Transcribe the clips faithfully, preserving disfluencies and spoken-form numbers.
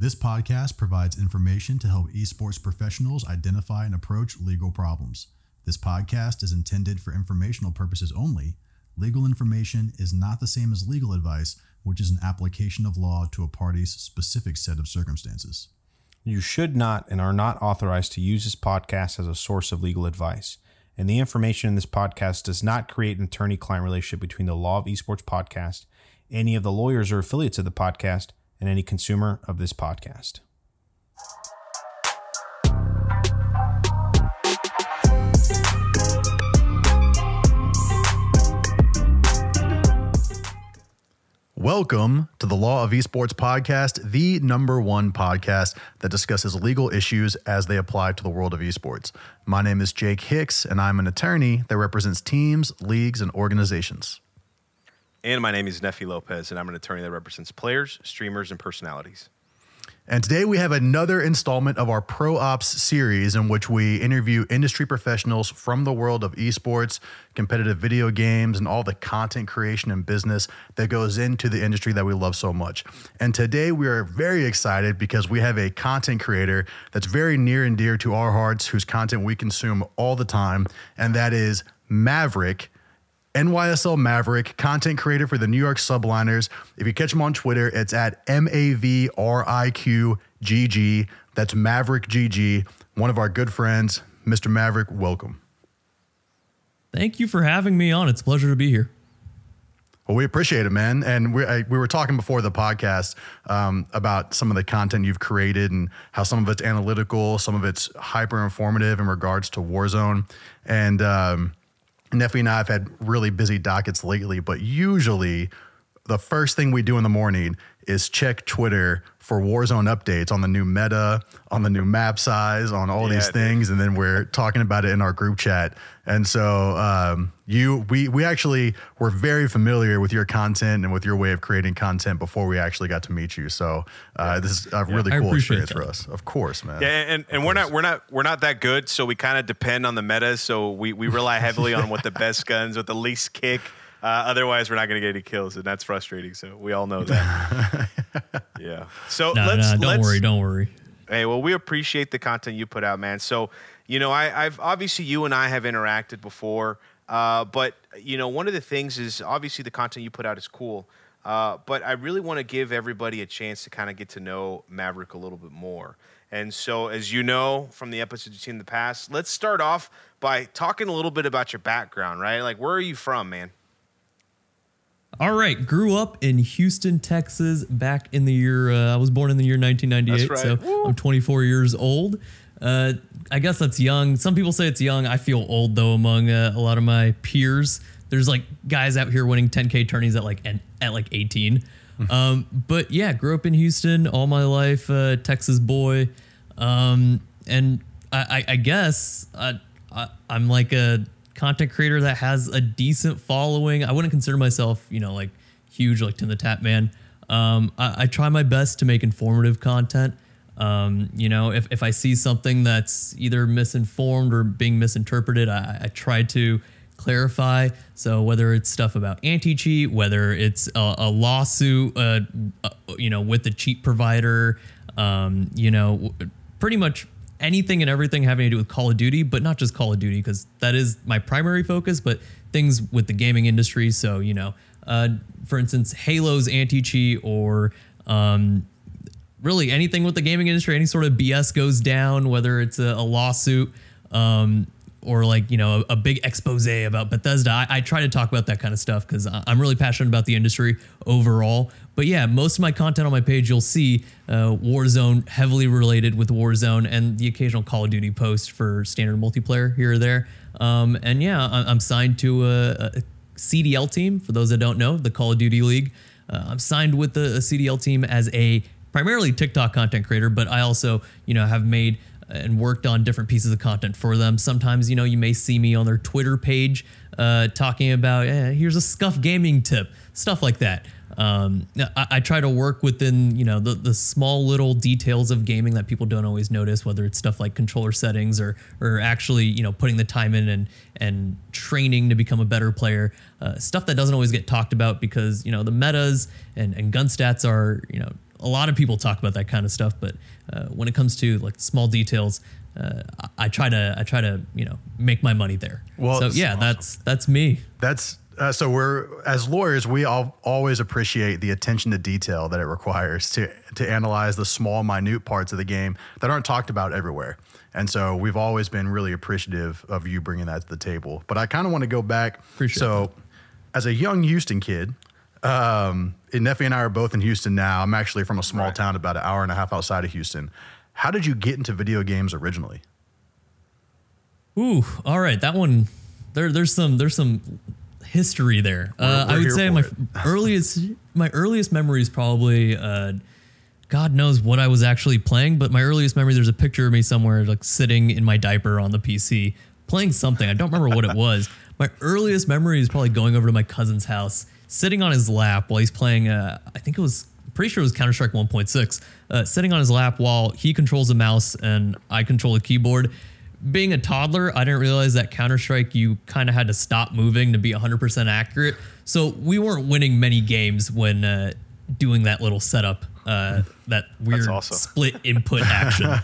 This podcast provides information to help esports professionals identify and approach legal problems. This podcast is intended for informational purposes only. Legal information is not the same as legal advice, which is an application of law to a party's specific set of circumstances. You should not and are not authorized to use this podcast as a source of legal advice, and the information in this podcast does not create an attorney-client relationship between the Law of Esports podcast, any of the lawyers or affiliates of the podcast, and any consumer of this podcast. Welcome to the Law of Esports podcast, the number one podcast that discusses legal issues as they apply to the world of esports. My name is Jake Hicks, and I'm an attorney that represents teams, leagues, and organizations. And my name is Nefi Lopez, and I'm an attorney that represents players, streamers, and personalities. And today we have another installment of our Pro Ops series in which we interview industry professionals from the world of esports, competitive video games, and all the content creation and business that goes into the industry that we love so much. And today we are very excited because we have a content creator that's very near and dear to our hearts, whose content we consume all the time, and that is Mavriq. N Y S L Mavriq, content creator for the New York Subliners. If you catch him on Twitter, it's at M A V R I Q G G. That's Mavriq G G, one of our good friends. Mister Mavriq, welcome. Thank you for having me on. It's a pleasure to be here. Well, we appreciate it, man. And we I, we were talking before the podcast um, about some of the content you've created and how some of it's analytical, some of it's hyper informative in regards to Warzone. And, um, Neffy and I have had really busy dockets lately, but usually the first thing we do in the morning is check Twitter for Warzone updates on the new meta, on the new map size, on all yeah, these things. Dude. And then we're talking about it in our group chat. And so um, you, we, we actually were very familiar with your content and with your way of creating content before we actually got to meet you. So uh, yeah. this is a really yeah, cool experience that. for us. Of course, man. Yeah, and, and we're not, we're not, we're not that good. So we kind of depend on the meta. So we, we rely heavily on what the best guns with the least kick. Uh, otherwise, we're not going to get any kills, and that's frustrating. So we all know that. yeah. So no, let's no, don't let's, worry, don't worry. Hey, well, we appreciate the content you put out, man. So you know, I, I've obviously you and I have interacted before, uh, but you know, one of the things is obviously the content you put out is cool, uh, but I really want to give everybody a chance to kind of get to know Mavriq a little bit more. And so, as you know from the episodes you've seen in the past, let's start off by talking a little bit about your background, right? Like, where are you from, man? All right. Grew up in Houston, Texas, back in the year. Uh, I was born in the year nineteen ninety-eight. That's right. So woo. I'm twenty-four years old. Uh, I guess that's young. Some people say it's young. I feel old, though, among uh, a lot of my peers. There's like guys out here winning ten K tourneys at like at, at like eighteen. um, but yeah, grew up in Houston all my life. Uh, Texas boy. Um, and I, I, I guess I, I, I'm like a content creator that has a decent following. I wouldn't consider myself, you know, like huge, like Tim the Tap Man. Um, I, I try my best to make informative content. Um, you know, if, if I see something that's either misinformed or being misinterpreted, I, I try to clarify. So whether it's stuff about anti-cheat, whether it's a, a lawsuit, uh, uh, you know, with the cheat provider, um, you know, pretty much anything and everything having to do with Call of Duty, but not just Call of Duty, because that is my primary focus, but things with the gaming industry. So, you know, uh, for instance, Halo's anti-cheat or um, really anything with the gaming industry, any sort of B S goes down, whether it's a, a lawsuit um, or like, you know, a, a big expose about Bethesda. I, I try to talk about that kind of stuff because I'm really passionate about the industry overall. But yeah, most of my content on my page, you'll see uh, Warzone, heavily related with Warzone, and the occasional Call of Duty post for standard multiplayer here or there. Um, and yeah, I'm signed to a, a C D L team. For those that don't know, the Call of Duty League. Uh, I'm signed with a, a C D L team as a primarily TikTok content creator, but I also, you know, have made and worked on different pieces of content for them. Sometimes, you know, you may see me on their Twitter page uh, talking about, eh, here's a Scuf gaming tip, stuff like that. Um, I, I try to work within, you know, the, the small little details of gaming that people don't always notice, whether it's stuff like controller settings or or actually, you know, putting the time in and and training to become a better player, uh, stuff that doesn't always get talked about because, you know, the metas and, and gun stats are, you know, a lot of people talk about that kind of stuff, but uh, when it comes to like small details, uh, I, I try to I try to you know make my money there. Well, so yeah, awesome. that's that's me. That's uh, so we're as lawyers, we all always appreciate the attention to detail that it requires to to analyze the small, minute parts of the game that aren't talked about everywhere. And so we've always been really appreciative of you bringing that to the table. But I kind of want to go back. Appreciate so, that. As a young Houston kid. Um, and Neffy and I are both in Houston now. I'm actually from a small right. town about an hour and a half outside of Houston. How did you get into video games originally? Ooh, all right. That one, there, there's some, there's some history there. Uh, I would say my earliest, my earliest memory is probably, uh, God knows what I was actually playing, but my earliest memory, there's a picture of me somewhere like sitting in my diaper on the P C playing something. I don't remember what it was. My earliest memory is probably going over to my cousin's house, sitting on his lap while he's playing, uh, I think it was, pretty sure it was Counter-Strike one point six, uh, sitting on his lap while he controls a mouse and I control a keyboard. Being a toddler, I didn't realize that Counter-Strike, you kind of had to stop moving to be one hundred percent accurate. So we weren't winning many games when uh, doing that little setup, uh, that weird awesome. split input action.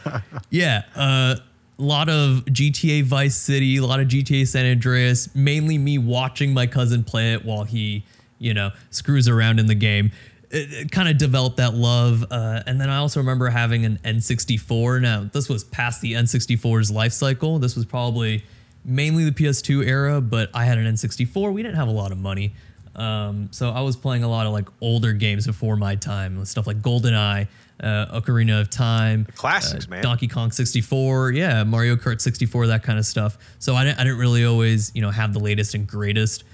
Yeah, uh, a lot of G T A Vice City, a lot of G T A San Andreas, mainly me watching my cousin play it while he... you know, screws around in the game. It, it kind of developed that love. Uh, and then I also remember having an N sixty-four. Now, this was past the N sixty-four's life cycle. This was probably mainly the P S two era, but I had an N sixty-four. We didn't have a lot of money. Um, so I was playing a lot of like older games before my time, with stuff like GoldenEye, uh, Ocarina of Time. The classics, uh, man. Donkey Kong sixty-four. Yeah, Mario Kart sixty-four, that kind of stuff. So I didn't, I didn't really always, you know, have the latest and greatest.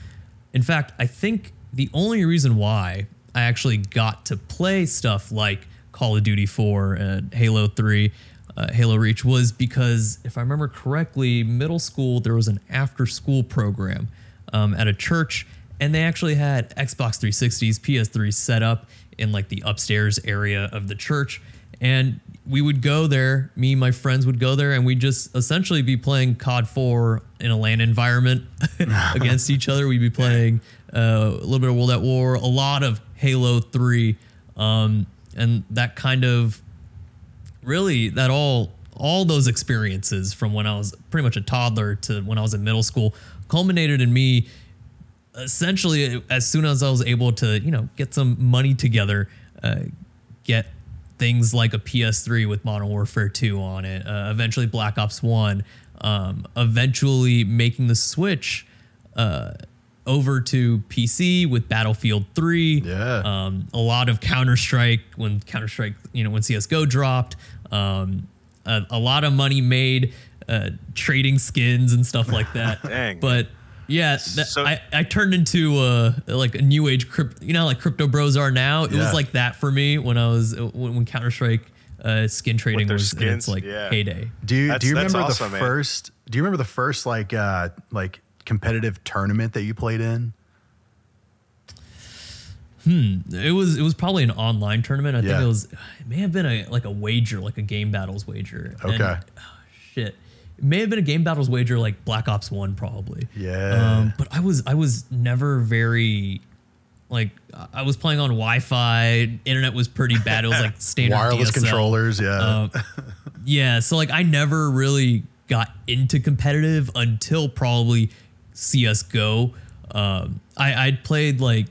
In fact, I think... the only reason why I actually got to play stuff like Call of Duty four and Halo three, uh, Halo Reach, was because, if I remember correctly, middle school, there was an after-school program um, at a church, and they actually had Xbox three sixties, P S three set up in like the upstairs area of the church. And we would go there, me and my friends would go there, and we'd just essentially be playing C O D four in a LAN environment against each other. We'd be playing... Uh, a little bit of World at War, a lot of Halo three, um, and that kind of really that all all those experiences from when I was pretty much a toddler to when I was in middle school culminated in me essentially as soon as I was able to you know get some money together, uh, get things like a P S three with Modern Warfare two on it, uh, eventually Black Ops one, um, eventually making the switch. Uh, over to P C with Battlefield three, yeah. um, a lot of Counter-Strike when Counter-Strike, you know, when C S G O dropped, um, a, a lot of money made, uh, trading skins and stuff like that. Dang. But yeah, that, so, I, I turned into a, like a new age, crypt, you know, like crypto bros are now. It yeah. was like that for me when I was, when, when Counter-Strike uh, skin trading was in its like yeah. heyday. Do you, that's, do you remember awesome, the first, man. do you remember the first like, uh, like, competitive tournament that you played in? Hmm. It was it was probably an online tournament. I yeah. think it was it may have been a like a wager, like a game battles wager. Okay. And, oh, shit. It may have been a game battles wager like Black Ops one probably. Yeah. Um, but I was I was never very like I was playing on Wi-Fi. Internet was pretty bad. It was like standard wireless D S L controllers. Yeah. Um, yeah. So like I never really got into competitive until probably C S G O. Um, I, I played like,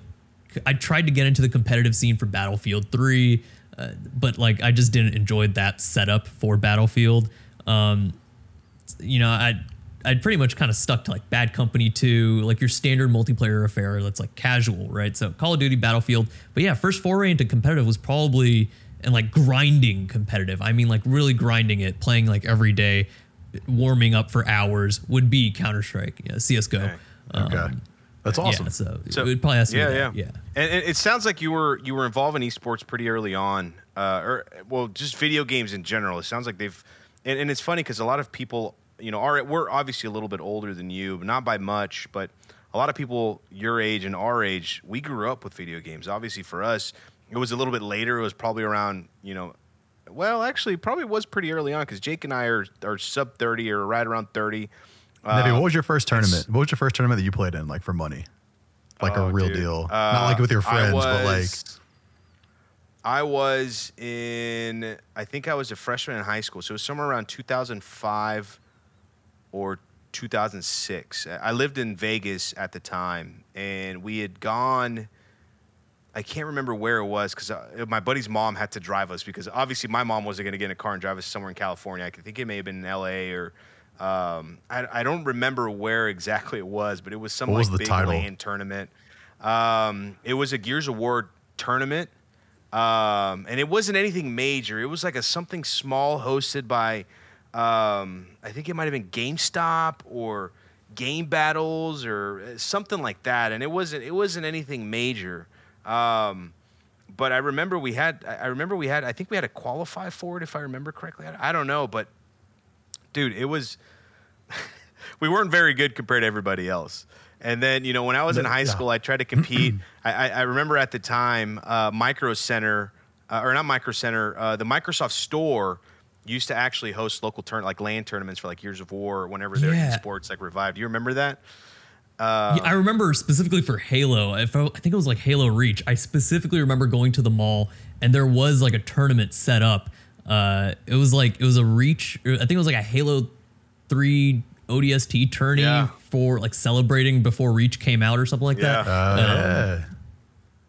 I tried to get into the competitive scene for Battlefield three, uh, but like I just didn't enjoy that setup for Battlefield. Um, you know, I I pretty much kind of stuck to like Bad Company two, like your standard multiplayer affair that's like casual, right? So Call of Duty, Battlefield. But yeah, first foray into competitive was probably, and like grinding competitive. I mean like really grinding it, playing like every day, warming up for hours would be Counter-Strike, yeah, C S G O. Okay. Um, that's awesome. Yeah, so, so it would probably have to yeah, be that. yeah, yeah. And, and it sounds like you were you were involved in esports pretty early on, uh, or well, just video games in general. It sounds like they've, and, and it's funny because a lot of people, you know, are we're obviously a little bit older than you, but not by much. But a lot of people your age and our age, we grew up with video games. Obviously, for us, it was a little bit later. It was probably around, you know. Well, actually, probably was pretty early on because Jake and I are, are sub thirty or right around thirty. Uh, Navy, what was your first tournament? What was your first tournament that you played in, like for money, like oh, a real dude. deal, uh, not like with your friends, was, but like I was in, I think I was a freshman in high school, so it was somewhere around two thousand five or two thousand six. I lived in Vegas at the time, and we had gone, I can't remember where it was, because my buddy's mom had to drive us, because obviously my mom wasn't going to get in a car and drive us somewhere in California. I think it may have been in L A or, um, I, I don't remember where exactly it was, but it was some what like was big title? LAN tournament. Um, it was a Gears of War tournament. Um, and it wasn't anything major. It was like a something small hosted by, um, I think it might have been GameStop or Game Battles or something like that. And it wasn't it wasn't anything major. Um, but I remember we had I remember we had I think we had to qualify for it if I remember correctly. I, I don't know, but dude, it was we weren't very good compared to everybody else. And then, you know, when I was in high school, I tried to compete. I, I remember at the time, uh, Micro Center, uh, or not Micro Center, uh, the Microsoft Store used to actually host local turn like LAN tournaments for like Gears of War or whenever their yeah. esports like revived. Do you remember that? Um, yeah, I remember specifically for Halo. I think it was like Halo Reach. I specifically remember going to the mall and there was like a tournament set up. Uh, it was like it was a Reach. I think it was like a Halo three O D S T tourney yeah. for like celebrating before Reach came out or something like yeah. that. Uh, um,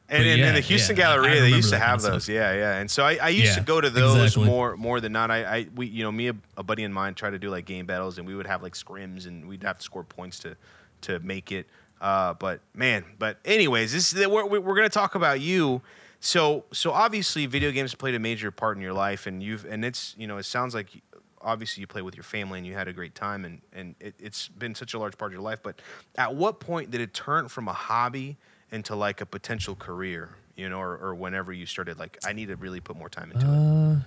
and in yeah, the Houston yeah, Galleria, they used to have those. Yeah, yeah. And so I, I used yeah, to go to those exactly. more more than not. I, I we you know me a, a buddy in mine tried to do like game battles, and we would have like scrims, and we'd have to score points to to make it. Uh, but man, but anyways, this we're we're gonna talk about you. So so obviously, video games played a major part in your life, and you've and it's you know it sounds like. Obviously, you play with your family and you had a great time, and, and it, it's been such a large part of your life. But at what point did it turn from a hobby into like a potential career, you know, or, or whenever you started, like, I need to really put more time into uh, it?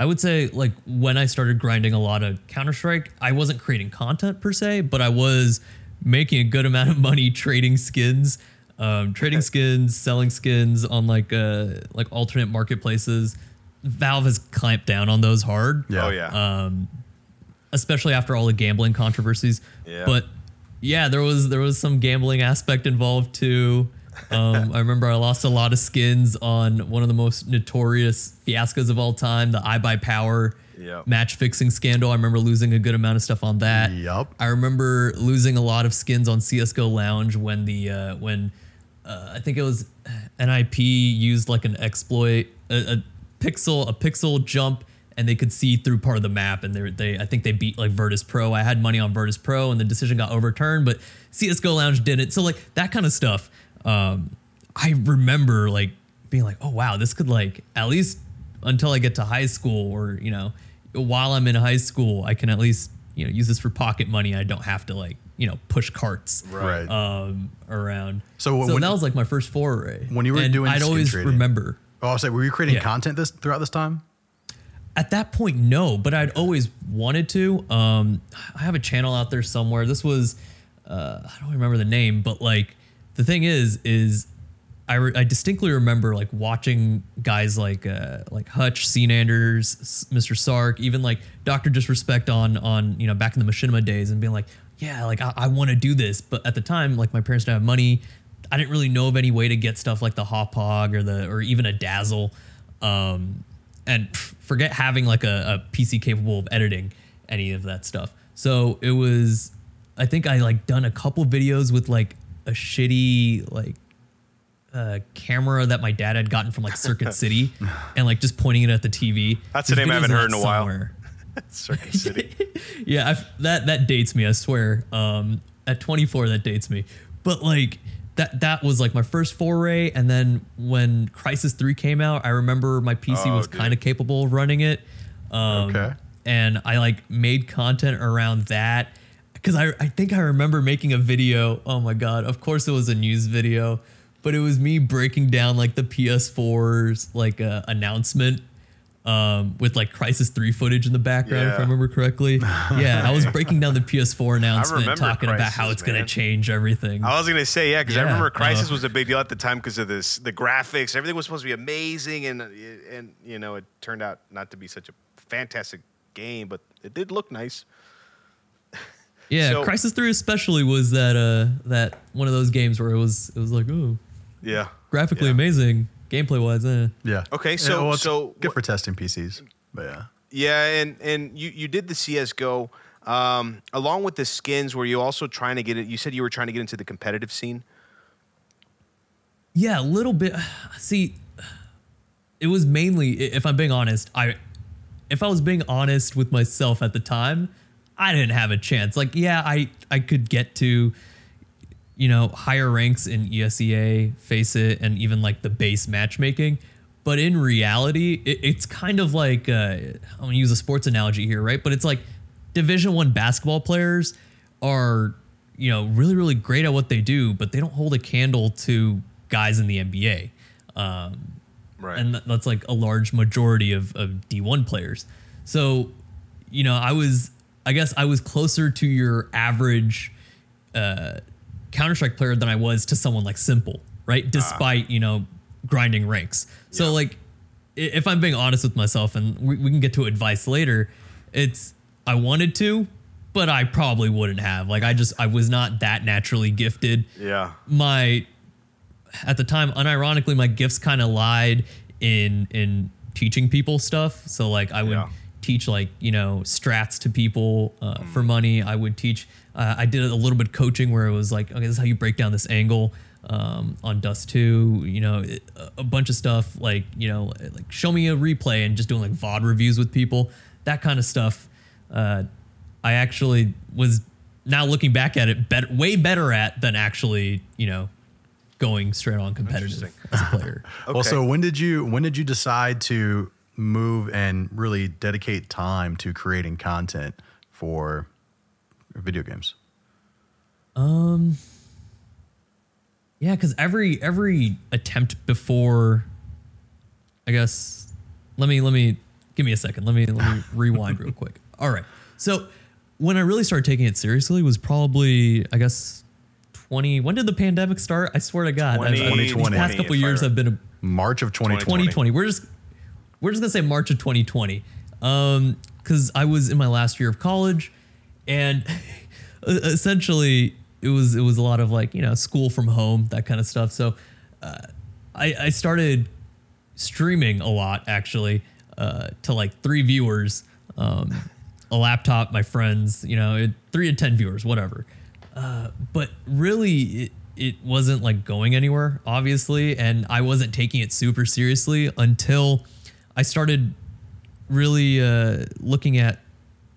I would say, like, when I started grinding a lot of Counter-Strike, I wasn't creating content per se, but I was making a good amount of money trading skins, um, trading skins, selling skins on like uh, like alternate marketplaces. Valve has clamped down on those hard. Yeah. Oh, yeah. Um, especially after all the gambling controversies. Yeah. But yeah, there was there was some gambling aspect involved too. Um, I remember I lost a lot of skins on one of the most notorious fiascos of all time, the I Buy Power yep. match fixing scandal. I remember losing a good amount of stuff on that. Yep. I remember losing a lot of skins on C S G O Lounge when the uh, when uh, I think it was N I P used like an exploit. A, a, Pixel a pixel jump, and they could see through part of the map, and they they I think they beat like Virtus Pro. I had money on Virtus Pro, and the decision got overturned, but C S G O Lounge did it. So like that kind of stuff, um, I remember like being like, oh wow, this could like at least until I get to high school, or you know, while I'm in high school, I can at least you know use this for pocket money. I don't have to like you know push carts right um, around. So, so when, that was like my first foray. When you were and doing, I'd always trading. remember. Oh, I was like, were you creating yeah. content this throughout this time? At that point, no, but I'd always wanted to. Um, I have a channel out there somewhere. This was, uh, I don't remember the name, but like the thing is, is I, re- I distinctly remember like watching guys like uh, like Hutch, Sean Anders, Mister Sark, even like Doctor Disrespect on on you know back in the Machinima days, and being like, yeah, like I, I want to do this, but at the time, like my parents didn't have money. I didn't really know of any way to get stuff like the Hop Hog or the or even a Dazzle, um, and pff, forget having like a, a P C capable of editing any of that stuff. So it was, I think I like done a couple videos with like a shitty like uh, camera that my dad had gotten from like Circuit City, and like just pointing it at the T V. That's the name I haven't heard in a somewhere. while. Circuit City. yeah, I've, that that dates me. I swear. Um, at twenty-four, that dates me. But like. That that was like my first foray, and then when Crysis three came out, I remember my P C oh, was kind of capable of running it, um, okay. and I like made content around that, because I, I think I remember making a video, oh my god, of course it was a news video, but it was me breaking down like the P S four's like uh, announcement um, with like Crysis three footage in the background, yeah. if I remember correctly. Yeah, I was breaking down the P S four announcement and talking Crysis, about how it's going to change everything. I was going to say, yeah, because yeah. I remember Crysis uh, was a big deal at the time because of this, the graphics. Everything was supposed to be amazing, and, and you know, it turned out not to be such a fantastic game, but it did look nice. Yeah, so, Crysis three especially was that uh, that one of those games where it was it was like, ooh, yeah, graphically yeah. amazing, Gameplay wise, eh. Yeah. Okay, so yeah, well, so good for testing P Cs. But yeah. Yeah, and, and you, you did the C S G O um, along with the skins. Were you also trying to get it? You said you were trying to get into the competitive scene. Yeah, a little bit. See, it was mainly, if I'm being honest, I if I was being honest with myself at the time, I didn't have a chance. Like, yeah, I, I could get to, you know, higher ranks in E S E A, Face It, and even like the base matchmaking. But in reality, it, it's kind of like, uh, I'm going to use a sports analogy here, right? But it's like Division One basketball players are, you know, really, really great at what they do, but they don't hold a candle to guys in the N B A. Um, right. And th- that's like a large majority of, of D one players. So, you know, I was, I guess I was closer to your average uh, Counter-Strike player than I was to someone like Simple, right? Despite, uh. you know, grinding ranks. So yeah. like, if I'm being honest with myself, and we, we can get to advice later, it's, I wanted to, but I probably wouldn't have. Like, I just, I was not that naturally gifted. Yeah. My, at the time, unironically, my gifts kind of lied in, in teaching people stuff. So like, I would yeah. teach like, you know, strats to people uh, mm. for money. I would teach, uh, I did a little bit of coaching where it was like, okay, this is how you break down this angle. Um, on Dust two, you know, it, a bunch of stuff like, you know, like show me a replay and just doing like V O D reviews with people, that kind of stuff. Uh, I actually was now looking back at it bet- way better at than actually, you know, going straight on competitive as a player. Okay. Well, so when did you, when did you decide to move and really dedicate time to creating content for video games? Um... Yeah, because every every attempt before, I guess, let me let me give me a second. Let me let me rewind real quick. All right. So when I really started taking it seriously was probably, I guess, twenty. When did the pandemic start? I swear to God, twenty twenty. These past couple years have been a, March of twenty twenty. twenty twenty. We're just we're just gonna say March of twenty twenty. Um, because I was in my last year of college, and essentially. It was it was a lot of like, you know, school from home, that kind of stuff. So uh, I, I started streaming a lot, actually, uh, to like three viewers, um, a laptop, my friends, you know, it, three to ten viewers, whatever. Uh, but really, it, it wasn't like going anywhere, obviously. And I wasn't taking it super seriously until I started really uh, looking at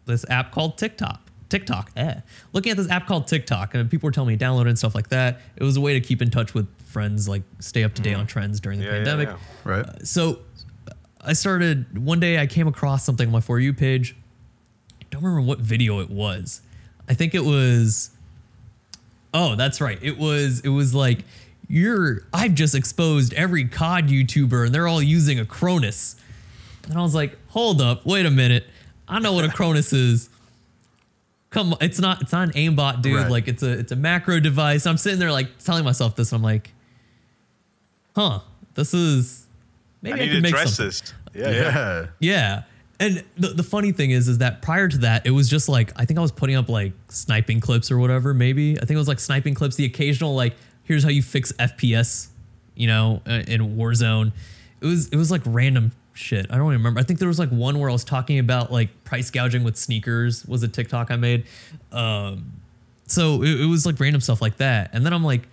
this app called TikTok. TikTok, eh. Looking at this app called TikTok, and people were telling me to download it and stuff like that. It was a way to keep in touch with friends, like stay up to date mm. on trends during the yeah, pandemic. Yeah, yeah. Right. Uh, so I started, one day I came across something on my For You page. I don't remember what video it was. I think it was, oh, that's right. It was, it was like, you're, I've just exposed every C O D YouTuber and they're all using a Cronus. And I was like, hold up, wait a minute. I know what a Cronus is. Come, it's not it's not an aimbot, dude. Right. Like it's a it's a macro device. I'm sitting there like telling myself this, and I'm like, huh, this is maybe I, need I can to make address this. Yeah, yeah, yeah, yeah. And the the funny thing is, is that prior to that, it was just like I think I was putting up like sniping clips or whatever. Maybe I think it was like sniping clips. The occasional like, here's how you fix F P S, you know, in Warzone. It was it was like random. Shit, I don't even remember. I think there was like one where I was talking about like price gouging with sneakers was a TikTok I made. Um, so it, it was like random stuff like that. And then I'm like,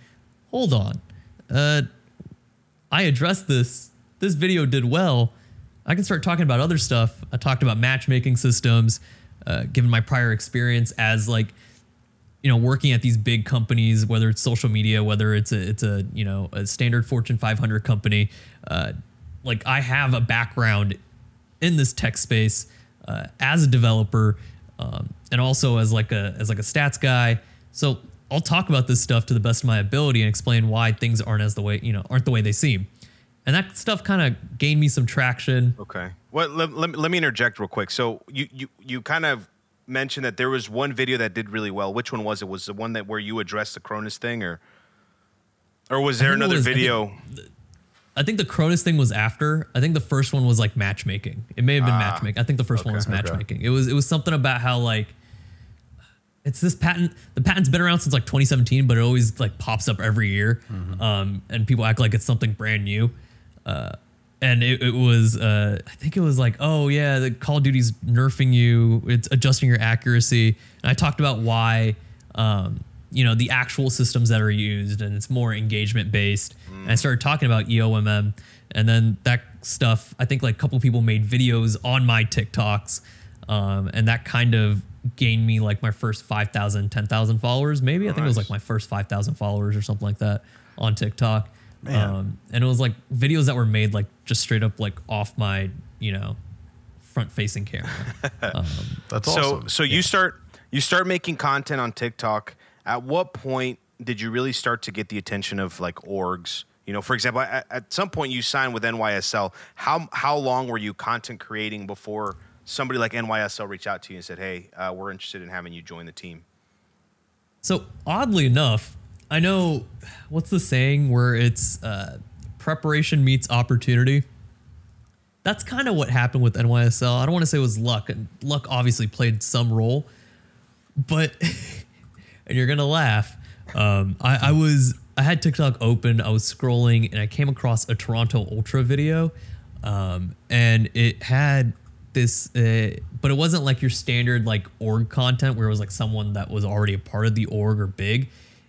hold on. Uh, I addressed this. This video did well. I can start talking about other stuff. I talked about matchmaking systems, uh, given my prior experience as like, you know, working at these big companies, whether it's social media, whether it's a, it's a, you know, a standard Fortune five hundred company, uh, like I have a background in this tech space uh, as a developer um, and also as like a as like a stats guy. So I'll talk about this stuff to the best of my ability and explain why things aren't as the way, you know, aren't the way they seem. And that stuff kind of gained me some traction. Okay. Well, let, let, let me interject real quick. So you, you, you kind of mentioned that there was one video that did really well. Which one was it? Was the one that where you addressed the Cronus thing or or was there another was, video? I think the Cronus thing was after. I think the first one was like matchmaking. It may have been ah, matchmaking. I think the first okay, one was matchmaking. Okay. It was it was something about how like it's this patent. The patent's been around since like twenty seventeen, but it always like pops up every year, mm-hmm. um, and people act like it's something brand new. Uh, and it, it was, uh, I think it was like, oh yeah, the Call of Duty's nerfing you. It's adjusting your accuracy. And I talked about why, um, you know, the actual systems that are used, and it's more engagement based. Mm. And I started talking about E O M M, and then that stuff, I think like a couple people made videos on my TikToks. Um, and that kind of gained me like my first five thousand, ten thousand followers. Maybe nice. I think it was like my first five thousand followers or something like that on TikTok. Man. Um, and it was like videos that were made like just straight up like off my, you know, front facing camera. Um, That's awesome. So, so yeah. you start, you start making content on TikTok. At what point did you really start to get the attention of like orgs? You know, for example, at, at some point you signed with N Y S L. How, how long were you content creating before somebody like N Y S L reached out to you and said, hey, uh, we're interested in having you join the team? So oddly enough, I know, what's the saying where it's uh, preparation meets opportunity? That's kind of what happened with N Y S L. I don't want to say it was luck. And luck obviously played some role, but, and you're going to laugh. Um, I, I was, I had TikTok open. I was scrolling and I came across a Toronto Ultra video. Um, and it had this, uh, but it wasn't like your standard like org content where it was like someone that was already a part of the org or big.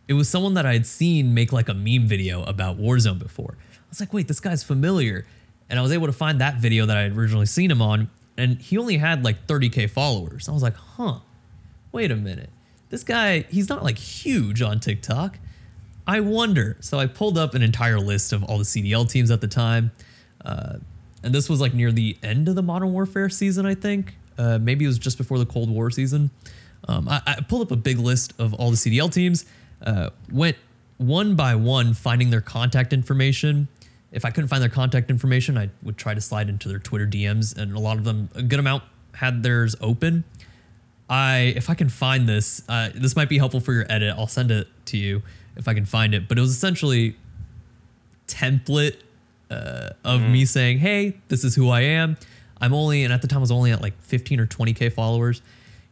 It was someone that I had seen make like a meme video about Warzone before. I was like, wait, this guy's familiar. And I was able to find that video that I had originally seen him on. And he only had like thirty K followers. I was like, huh, wait a minute. This guy, he's not like huge on TikTok. I wonder. So I pulled up an entire list of all the C D L teams at the time. Uh, and this was like near the end of the Modern Warfare season, I think. Uh, maybe it was just before the Cold War season. Um, I, I pulled up a big list of all the C D L teams. Uh, went one by one, finding their contact information. If I couldn't find their contact information, I would try to slide into their Twitter D Ms, and a lot of them, a good amount, had theirs open. I, if I can find this, uh, this might be helpful for your edit. I'll send it to you if I can find it. But it was essentially template uh, of mm. me saying, "Hey, this is who I am. I'm only," and at the time I was only at like fifteen or twenty K followers.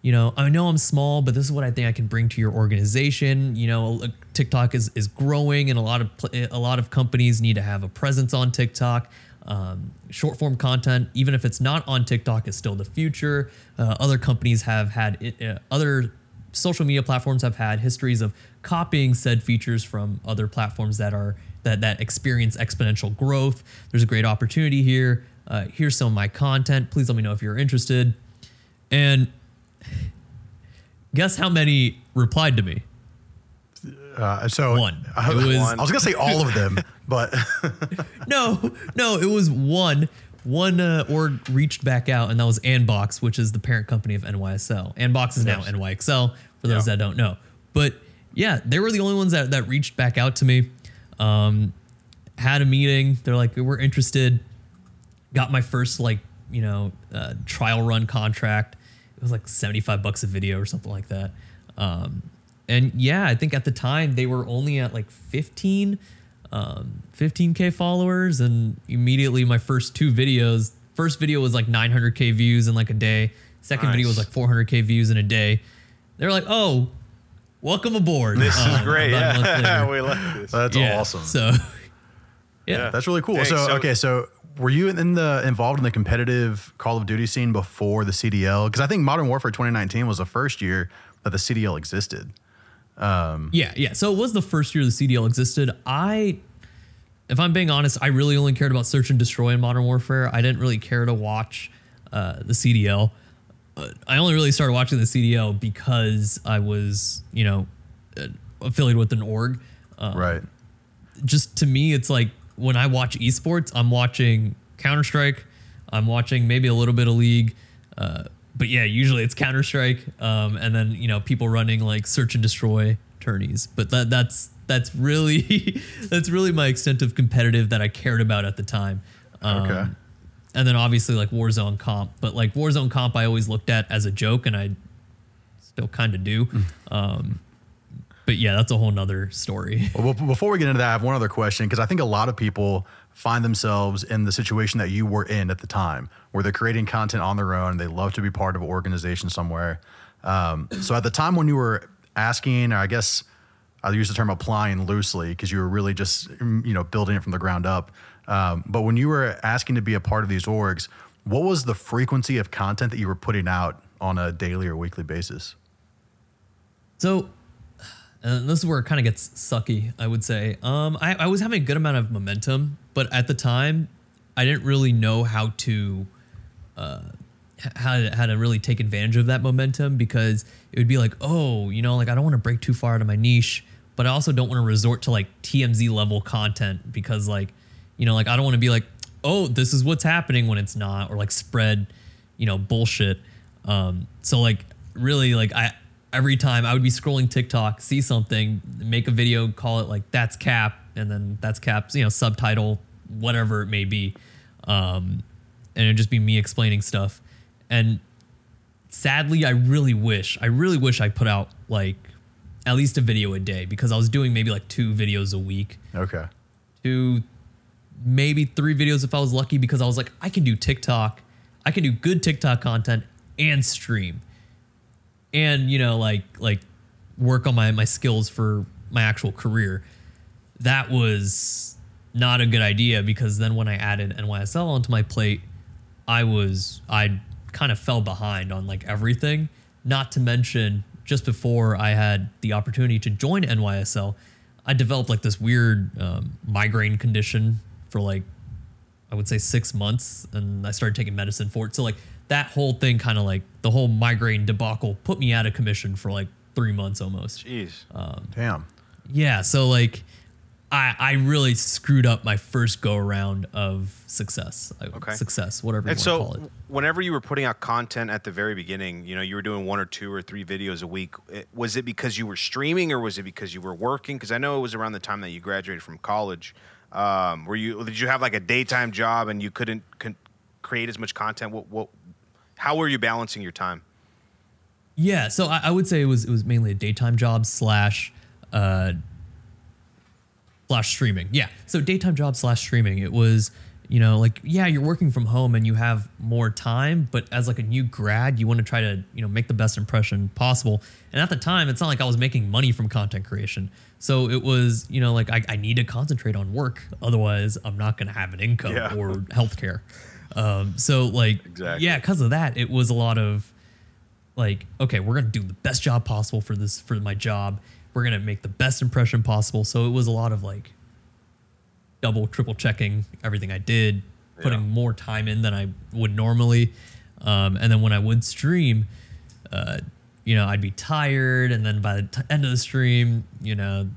You know, I know I'm small, but this is what I think I can bring to your organization. You know, TikTok is, is growing, and a lot of pl- a lot of companies need to have a presence on TikTok. Um, short form content, even if it's not on TikTok, is still the future. Uh, other companies have had it, uh, other social media platforms have had histories of copying said features from other platforms that are that that experience exponential growth. There's a great opportunity here. Uh, here's some of my content. Please let me know if you're interested. And guess how many replied to me? Uh, so one. I, it was, one. I was gonna say all of them, but no, no, it was one. One uh, org reached back out, and that was Anbox, which is the parent company of N Y S L. Anbox is now N Y X L for those yeah. that don't know. But yeah, they were the only ones that that reached back out to me. Um, had a meeting. They're like, we're interested. Got my first like you know uh, trial run contract. It was like seventy-five bucks a video or something like that. Um, and yeah, I think at the time they were only at like fifteen, um, fifteen K followers. And immediately my first two videos, first video was like nine hundred K views in like a day. Second nice. video was like four hundred K views in a day. They were like, oh, welcome aboard. This um, is great. Yeah. We love this. That's yeah. awesome. So yeah. yeah, that's really cool. Dang, so, so okay. So were you in the involved in the competitive Call of Duty scene before the C D L? Because I think Modern Warfare twenty nineteen was the first year that the C D L existed. Um, yeah, yeah. So it was the first year the C D L existed. I, if I'm being honest, I really only cared about Search and Destroy in Modern Warfare. I didn't really care to watch uh, the C D L. I only really started watching the C D L because I was, you know, affiliated with an org. Um, right. Just to me, it's like, when I watch esports, I'm watching Counter-Strike. I'm watching maybe a little bit of League. Uh, but yeah, usually it's Counter-Strike. Um, and then, you know, people running like Search and Destroy tourneys. But that that's that's really that's really my extent of competitive that I cared about at the time. Um, okay. And then obviously like Warzone comp. But like Warzone comp, I always looked at as a joke, and I still kind of do. Um But yeah, that's a whole nother story. Well, before we get into that, I have one other question, because I think a lot of people find themselves in the situation that you were in at the time, where they're creating content on their own. They love to be part of an organization somewhere. Um, so at the time when you were asking, or I guess I use the term applying loosely because you were really just, you know, building it from the ground up. Um, but when you were asking to be a part of these orgs, what was the frequency of content that you were putting out on a daily or weekly basis? So and this is where it kind of gets sucky, I would say. Um, I, I was having a good amount of momentum, but at the time, I didn't really know how to, uh, how to, how to really take advantage of that momentum, because it would be like, oh, you know, like I don't want to break too far out of my niche, but I also don't want to resort to like T M Z level content, because like, you know, like I don't want to be like, oh, this is what's happening when it's not, or like spread, you know, bullshit. Um, so like really like I, every time I would be scrolling TikTok, see something, make a video, call it like that's cap, and then that's cap's, you know, subtitle, whatever it may be. Um, and it'd just be me explaining stuff. And sadly, I really wish, I really wish I put out like at least a video a day, because I was doing maybe like two videos a week. Okay. Two, maybe three videos if I was lucky, because I was like, I can do TikTok. I can do good TikTok content and stream. And, you know, like like work on my, my skills for my actual career. That was not a good idea, because then when I added N Y S L onto my plate, I was I kind of fell behind on like everything. Not to mention, just before I had the opportunity to join N Y S L, I developed like this weird um, migraine condition for like, I would say six months. And I started taking medicine for it. So like that whole thing kind of like the whole migraine debacle put me out of commission for like three months almost. Jeez. Um, Damn. Yeah. So like I, I really screwed up my first go around of success. Okay. Success, whatever you and want so to call it. And so whenever you were putting out content at the very beginning, you know, you were doing one or two or three videos a week. It, was it because you were streaming, or was it because you were working? Because I know it was around the time that you graduated from college. Um, were you, did you have like a daytime job and you couldn't con- create as much content? What, what, how were you balancing your time? Yeah. So I, I would say it was, it was mainly a daytime job slash, uh, slash streaming. Yeah. So daytime job slash streaming. It was, you know, like, yeah, you're working from home and you have more time, but as like a new grad, you want to try to, you know, make the best impression possible. And at the time, it's not like I was making money from content creation. So it was, you know, like I, I need to concentrate on work. Otherwise, I'm not going to have an income yeah. or healthcare. Um, so like, exactly. yeah, because of that, it was a lot of like, okay, we're going to do the best job possible for this, for my job. We're going to make the best impression possible. So it was a lot of like double, triple checking everything I did, yeah. putting more time in than I would normally. Um, and then when I would stream, uh, you know, I'd be tired, and then by the t- end of the stream, you know,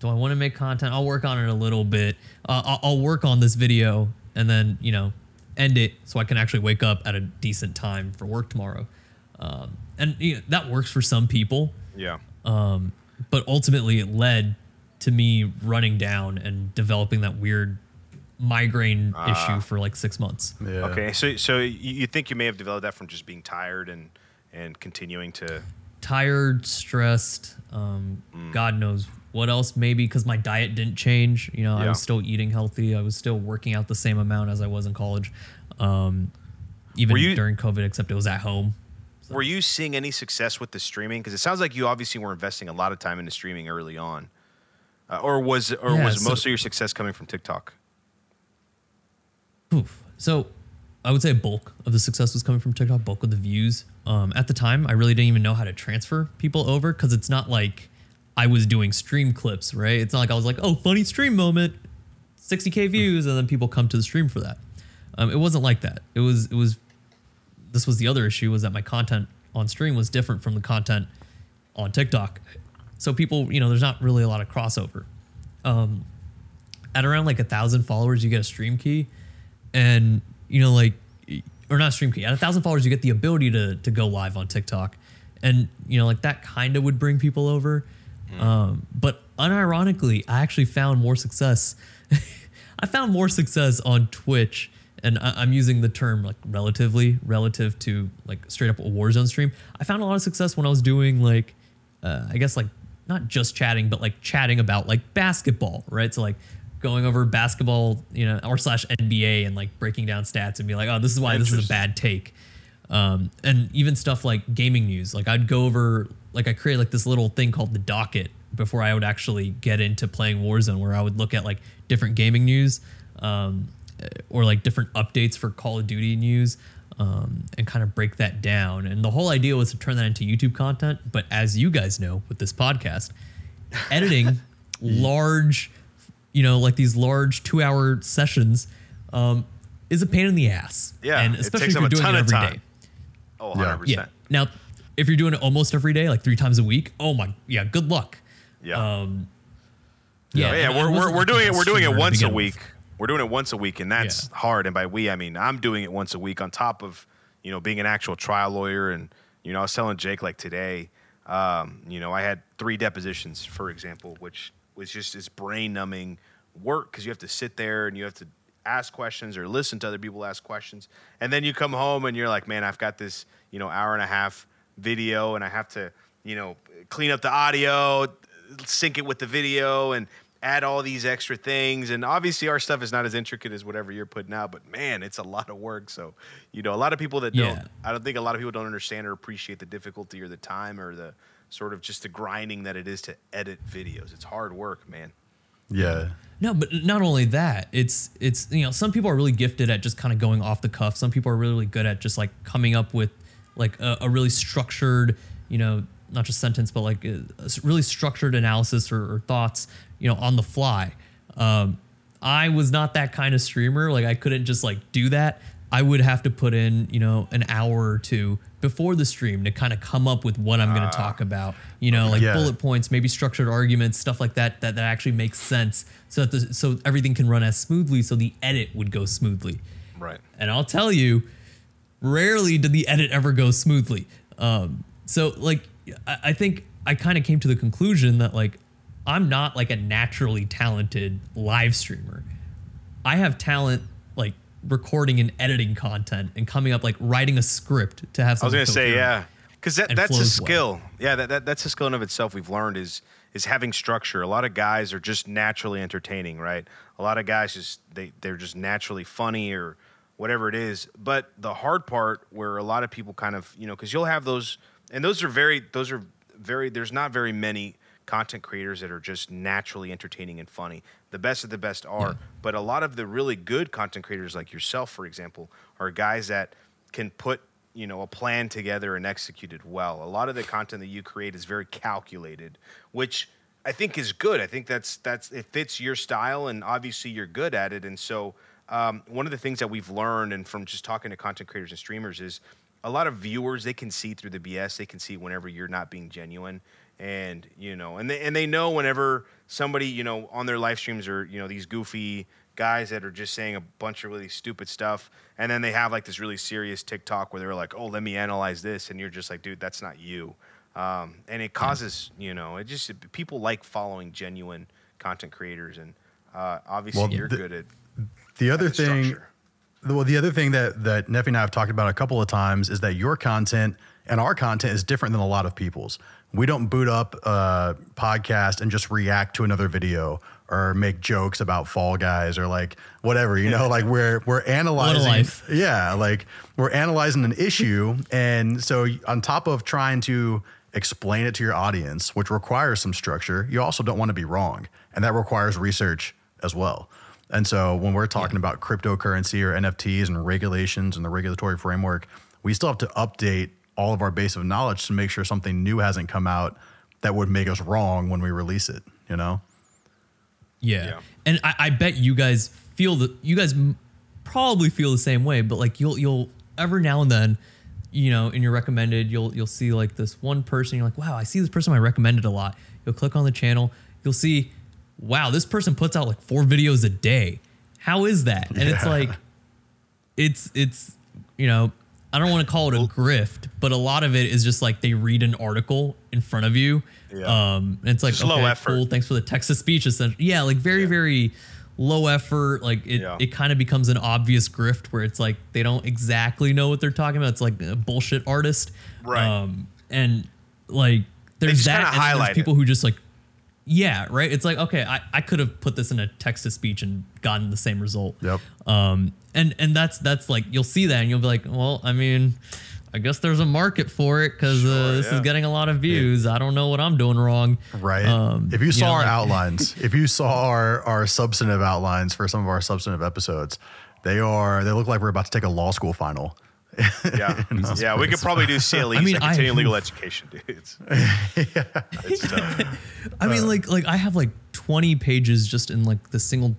do I want to make content? I'll work on it a little bit. Uh, I'll, I'll work on this video and then, you know, end it so I can actually wake up at a decent time for work tomorrow. Um, and you know, that works for some people. Yeah. Um, but ultimately it led to me running down and developing that weird migraine uh, issue for like six months. Yeah. Okay. So, so you think you may have developed that from just being tired and, and continuing to... Tired, stressed, um, mm. God knows what else, maybe, because my diet didn't change. You know, yeah. I was still eating healthy. I was still working out the same amount as I was in college, um, even you, during COVID, except it was at home. So. Were you seeing any success with the streaming? Because it sounds like you obviously were investing a lot of time into streaming early on. Uh, or was or yeah, was so, most of your success coming from TikTok? Oof. So... I would say bulk of the success was coming from TikTok, bulk of the views. Um, at the time, I really didn't even know how to transfer people over, because it's not like I was doing stream clips, right? It's not like I was like, oh, funny stream moment, sixty K views, and then people come to the stream for that. Um, it wasn't like that. It was, it was, this was the other issue, was that my content on stream was different from the content on TikTok. So people, you know, there's not really a lot of crossover. Um, at around like a thousand followers, you get a stream key, and you know, like, or not stream key. At a thousand followers, you get the ability to to go live on TikTok, and you know, like that kind of would bring people over. Mm. Um, but unironically, I actually found more success. I found more success on Twitch, and I, I'm using the term like relatively relative to like straight up a Warzone stream. I found a lot of success when I was doing like, uh, I guess like not just chatting, but like chatting about like basketball, right? So like. Going over basketball, you know, or slash N B A, and like breaking down stats and be like, oh, this is why this is a bad take. Um, and even stuff like gaming news. Like I'd go over, like I created like this little thing called the docket before I would actually get into playing Warzone, where I would look at like different gaming news, um, or like different updates for Call of Duty news, um, and kind of break that down. And the whole idea was to turn that into YouTube content. But as you guys know with this podcast, editing large, you know, like these large two hour sessions, um, is a pain in the ass. Yeah. And especially if you're doing it every day. Oh, one hundred percent. Yeah. Now, if you're doing it almost every day, like three times a week, oh my, yeah, good luck. Yeah. Um, yeah, yeah, yeah we're, we're, we're doing it. We're doing it once a week. With. We're doing it once a week, and that's yeah. hard. And by we, I mean, I'm doing it once a week on top of, you know, being an actual trial lawyer. And, you know, I was telling Jake, like today, um, you know, I had three depositions, for example, which was just this brain numbing work, because you have to sit there and you have to ask questions or listen to other people ask questions. And then you come home and you're like, man, I've got this, you know, hour and a half video, and I have to, you know, clean up the audio, sync it with the video, and add all these extra things. And obviously our stuff is not as intricate as whatever you're putting out, but man, it's a lot of work. So, you know, a lot of people that yeah. don't, I don't think a lot of people don't understand or appreciate the difficulty or the time or the sort of just the grinding that it is to edit videos. It's hard work, man. Yeah. No, but not only that, it's, it's, you know, some people are really gifted at just kind of going off the cuff. Some people are really, really good at just like coming up with like a, a really structured, you know, not just sentence, but like a, a really structured analysis or, or thoughts, you know, on the fly. Um, I was not that kind of streamer. Like I couldn't just like do that. I would have to put in, you know, an hour or two before the stream to kind of come up with what I'm going to uh, talk about, you know, like yeah. bullet points, maybe structured arguments, stuff like that, that, that actually makes sense, so that the, so everything can run as smoothly. So the edit would go smoothly. Right. And I'll tell you, rarely did the edit ever go smoothly. Um, so like, I, I think I kind of came to the conclusion that like, I'm not like a naturally talented live streamer. I have talent like recording and editing content and coming up, like writing a script to have something. I was going to say, yeah, because that, that's a skill. Well. Yeah, that, that that's a skill in of itself we've learned is is having structure. A lot of guys are just naturally entertaining, right? A lot of guys just they, they're just naturally funny or whatever it is. But the hard part where a lot of people kind of, you know, because you'll have those, and those are very, those are very, there's not very many content creators that are just naturally entertaining and funny. The best of the best are, yeah. but a lot of the really good content creators like yourself, for example, are guys that can put, you know, a plan together and execute it well. A lot of the content that you create is very calculated, which I think is good. I think that's, that's, it fits your style, and obviously you're good at it. And so um, one of the things that we've learned, and from just talking to content creators and streamers, is a lot of viewers, they can see through the B S. They can see whenever you're not being genuine. And, you know, and they, and they know whenever somebody, you know, on their live streams are, you know, these goofy guys that are just saying a bunch of really stupid stuff. And then they have like this really serious TikTok where they're like, oh, let me analyze this. And you're just like, dude, that's not you. Um, and it causes, you know, it just, it, people like following genuine content creators. And uh, obviously well, you're the, good at the other at the thing. The, well, the other thing that, that Neffy and I have talked about a couple of times is that your content and our content is different than a lot of people's. We don't boot up a podcast and just react to another video or make jokes about Fall Guys or like whatever, you know, like we're, we're analyzing. Yeah. Like we're analyzing an issue. And so on top of trying to explain it to your audience, which requires some structure, you also don't want to be wrong. And that requires research as well. And so when we're talking yeah. about cryptocurrency or N F Ts and regulations and the regulatory framework, we still have to update all of our base of knowledge to make sure something new hasn't come out that would make us wrong when we release it, you know? Yeah. yeah. And I, I bet you guys feel that you guys m- probably feel the same way, but like you'll, you'll every now and then, you know, in your recommended, you'll, you'll see like this one person, you're like, wow, I see this person I recommended a lot. You'll click on the channel. You'll see, wow, this person puts out like four videos a day. How is that? And yeah. it's like, it's, it's, you know, I don't want to call it a grift, but a lot of it is just like they read an article in front of you. Yeah. Um, and it's like, okay, low effort. Cool, thanks for the text to speech. Essentially. Yeah, like very, yeah. very low effort. Like it, yeah. it kind of becomes an obvious grift where it's like they don't exactly know what they're talking about. It's like a bullshit artist. Right. Um, and like there's that, and there's people it. who just like, yeah, right. It's like, okay, I, I could have put this in a text to speech and gotten the same result. Yep. Um, and, and that's, that's like, you'll see that and you'll be like, well, I mean, I I guess there's a market for it because sure, uh, this yeah. is getting a lot of views. Yeah. I don't know what I'm doing wrong. Right. Um, if you saw you know, our like, outlines, if you saw our, our substantive outlines for some of our substantive episodes, they are they look like we're about to take a law school final. Yeah, yeah, we could probably do C L Es. I mean, and continue I, legal education, dude. It's, yeah. it's tough. I uh, mean, like, like I have like twenty pages just in like the single,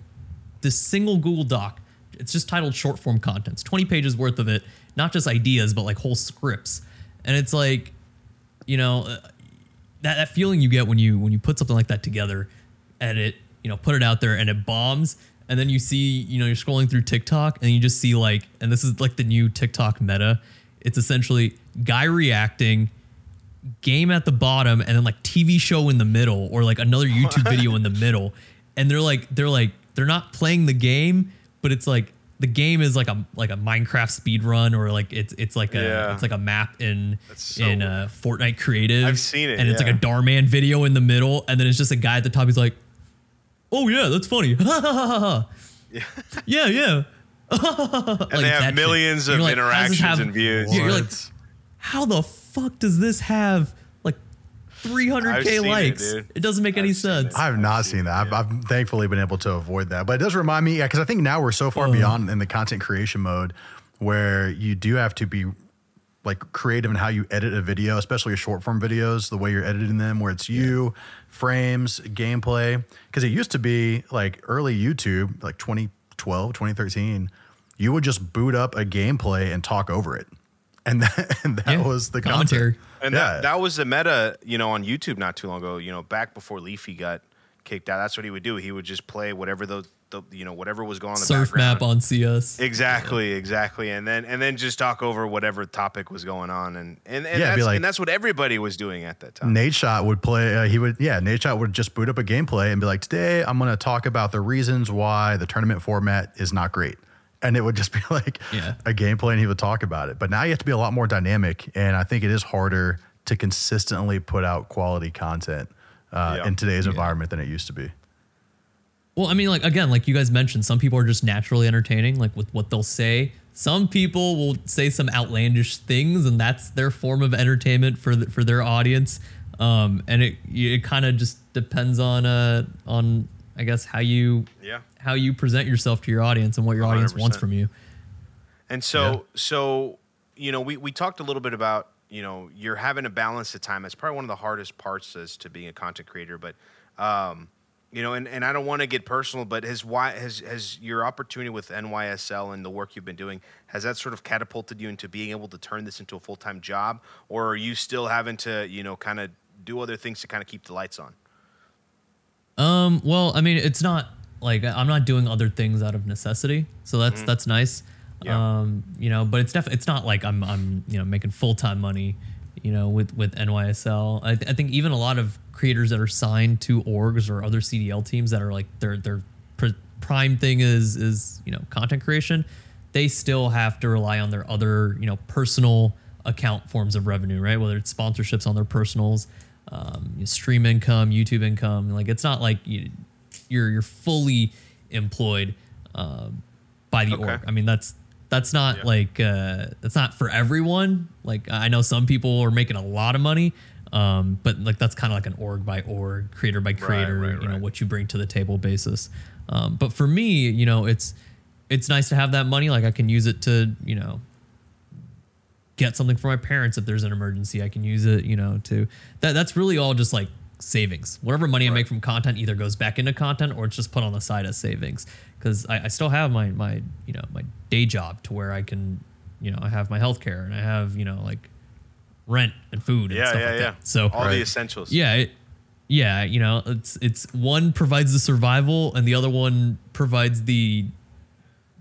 this single Google Doc. It's just titled short form contents, twenty pages worth of it, not just ideas, but like whole scripts. And it's like, you know, uh, that that feeling you get when you when you put something like that together, edit, you know, put it out there, and it bombs. And then you see, you know, you're scrolling through TikTok and you just see like, and this is like the new TikTok meta. It's essentially guy reacting, game at the bottom, and then like T V show in the middle, or like another YouTube video in the middle. And they're like, they're like, they're not playing the game, but it's like the game is like a like a Minecraft speed run, or like it's it's like a yeah. it's like a map in so in uh, Fortnite Creative. I've seen it, and it's yeah. like a Darman video in the middle, and then it's just a guy at the top. He's like, "Oh yeah, that's funny." yeah, yeah, yeah. and like they have millions shit. of like, interactions have, and views. Yeah, you're like, how the fuck does this have like three hundred K likes? It, it doesn't make I've any sense. It. I've not I've seen, seen that. I've, I've thankfully been able to avoid that, but it does remind me, yeah, because I think now we're so far oh. beyond in the content creation mode, where you do have to be like creative in how you edit a video, especially short form videos, the way you're editing them, where it's you, yeah. frames, gameplay. Because it used to be like early YouTube, like twenty twelve, twenty thirteen, you would just boot up a gameplay and talk over it. And that, and that yeah. was the commentary. Content. And yeah. that, that was the meta, you know, on YouTube not too long ago, you know, back before Leafy got kicked out. That's what he would do. He would just play whatever those, The, you know, whatever was going on in the surf background. Map on C S. Exactly, yeah. exactly. And then and then just talk over whatever topic was going on. And and, and, yeah, that's, like, and that's what everybody was doing at that time. Nadeshot would play, uh, he would, yeah, Nadeshot would just boot up a gameplay and be like, today I'm going to talk about the reasons why the tournament format is not great. And it would just be like yeah. a gameplay and he would talk about it. But now you have to be a lot more dynamic. And I think it is harder to consistently put out quality content uh, yeah. in today's yeah. environment than it used to be. Well, I mean, like, again, like you guys mentioned, some people are just naturally entertaining, like with what they'll say. Some people will say some outlandish things, and that's their form of entertainment for the, for their audience. Um, and it it kind of just depends on uh on I guess how you yeah how you present yourself to your audience and what your audience one hundred percent wants from you. And so yeah. so you know we we talked a little bit about you know you're having to balance the time. It's probably one of the hardest parts as to being a content creator, but. Um, You know, and, and I don't want to get personal, but has, why, has has your opportunity with N Y S L and the work you've been doing, has that sort of catapulted you into being able to turn this into a full-time job? Or are you still having to, you know, kind of do other things to kind of keep the lights on? Um. Well, I mean, it's not like I'm not doing other things out of necessity. So that's mm-hmm. that's nice. Yeah. Um. You know, but it's def- it's not like I'm, I'm you know, making full-time money, you know, with, with N Y S L. I, th- I think even a lot of creators that are signed to orgs or other C D L teams that are like their their pr- prime thing is is you know content creation, they still have to rely on their other you know personal account forms of revenue, right? Whether it's sponsorships on their personals, um, you know, stream income, YouTube income. Like it's not like you, you're you're fully employed uh, by the okay. org. I mean that's that's not yeah. like uh, that's not for everyone. Like I know some people are making a lot of money. Um, but like that's kind of like an org by org, creator by creator, right, right, you know, right. what you bring to the table basis. Um, but for me, you know, it's it's nice to have that money. Like I can use it to, you know, get something for my parents if there's an emergency. I can use it, you know, to that. That's really all just like savings. Whatever money right. I make from content either goes back into content or it's just put on the side as savings because I, I still have my my you know my day job to where I can, you know, I have my healthcare and I have you know like. rent and food and yeah, stuff yeah, like yeah. that. So all right. the essentials. Yeah, it, yeah, you know, it's it's one provides the survival and the other one provides the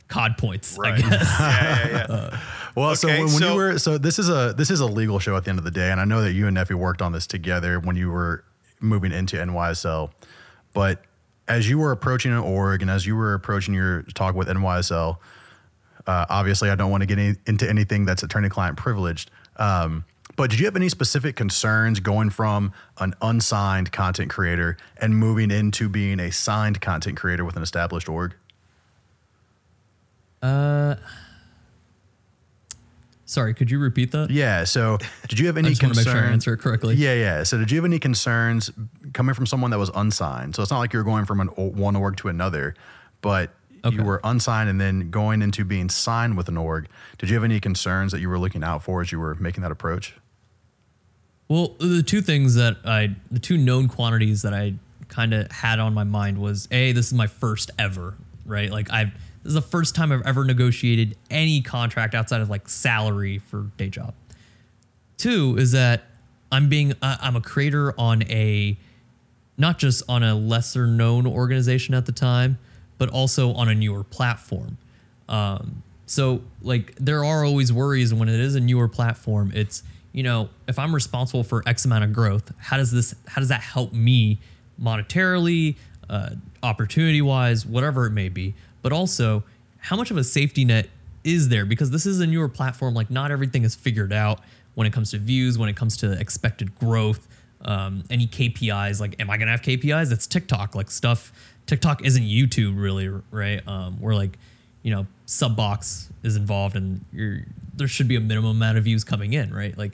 C O D points, right. I guess. yeah, yeah, yeah. Uh, well, okay, so when, when so, you were so this is a this is a legal show at the end of the day, and I know that you and Neffy worked on this together when you were moving into N Y S L. But as you were approaching an org and as you were approaching your talk with N Y S L, uh, obviously I don't want to get any, into anything that's attorney-client privileged. Um, But did you have any specific concerns going from an unsigned content creator and moving into being a signed content creator with an established org? Uh, Sorry, could you repeat that? Yeah. So did you have any I just concerns? Want to make sure I answer it correctly. Yeah, yeah. So did you have any concerns coming from someone that was unsigned? So it's not like you were going from an, one org to another, but okay. you were unsigned and then going into being signed with an org. Did you have any concerns that you were looking out for as you were making that approach? Well, the two things that I, the two known quantities that I kind of had on my mind was, A, this is my first ever, right? Like I've, this is the first time I've ever negotiated any contract outside of like salary for day job. Two is that I'm being, uh, I'm a creator on a, not just on a lesser known organization at the time, but also on a newer platform. Um, so like there are always worries when it is a newer platform. It's, you know, if I'm responsible for X amount of growth, how does this, how does that help me monetarily, uh, opportunity wise, whatever it may be, but also how much of a safety net is there? Because this is a newer platform. Like not everything is figured out when it comes to views, when it comes to expected growth, um, any K P Is, like, am I going to have K P Is? That's TikTok, like stuff. TikTok isn't YouTube really, right? Um, where like, you know, Subbox is involved and you're, there should be a minimum amount of views coming in, right? Like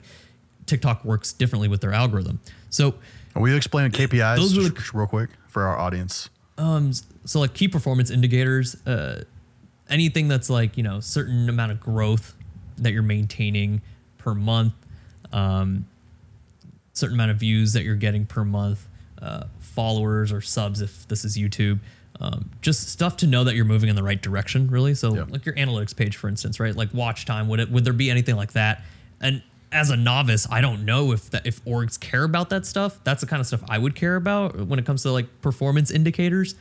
TikTok works differently with their algorithm. So will you explain K P Is those are the, real quick for our audience? Um, so like key performance indicators, uh, anything that's like, you know, certain amount of growth that you're maintaining per month, um, certain amount of views that you're getting per month, uh, followers or subs, if this is YouTube, um, just stuff to know that you're moving in the right direction really. So yeah. like your analytics page, for instance, right? Like watch time, would it, would there be anything like that? And as a novice, I don't know if that, if orgs care about that stuff. That's the kind of stuff I would care about when it comes to like performance indicators.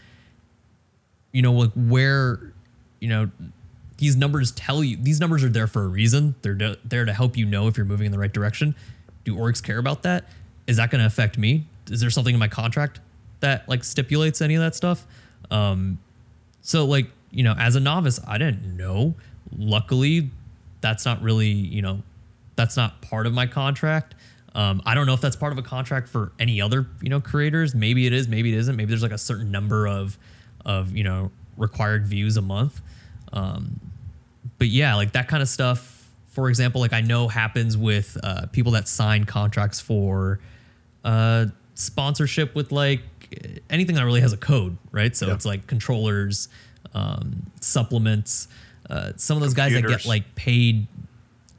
You know, like where, you know, these numbers tell you, these numbers are there for a reason. They're do, there to help you know if you're moving in the right direction. Do orgs care about that? Is that going to affect me? Is there something in my contract that like stipulates any of that stuff? Um, so like, you know, as a novice, I didn't know. Luckily, that's not really, you know, that's not part of my contract. Um, I don't know if that's part of a contract for any other, you know, creators. Maybe it is, maybe it isn't. Maybe there's like a certain number of, of, you know, required views a month. Um, but yeah, like that kind of stuff, for example, like I know happens with uh, people that sign contracts for uh, sponsorship with like anything that really has a code, right? So yeah. it's like controllers, um, supplements, uh, some of those Computers. guys that get like paid.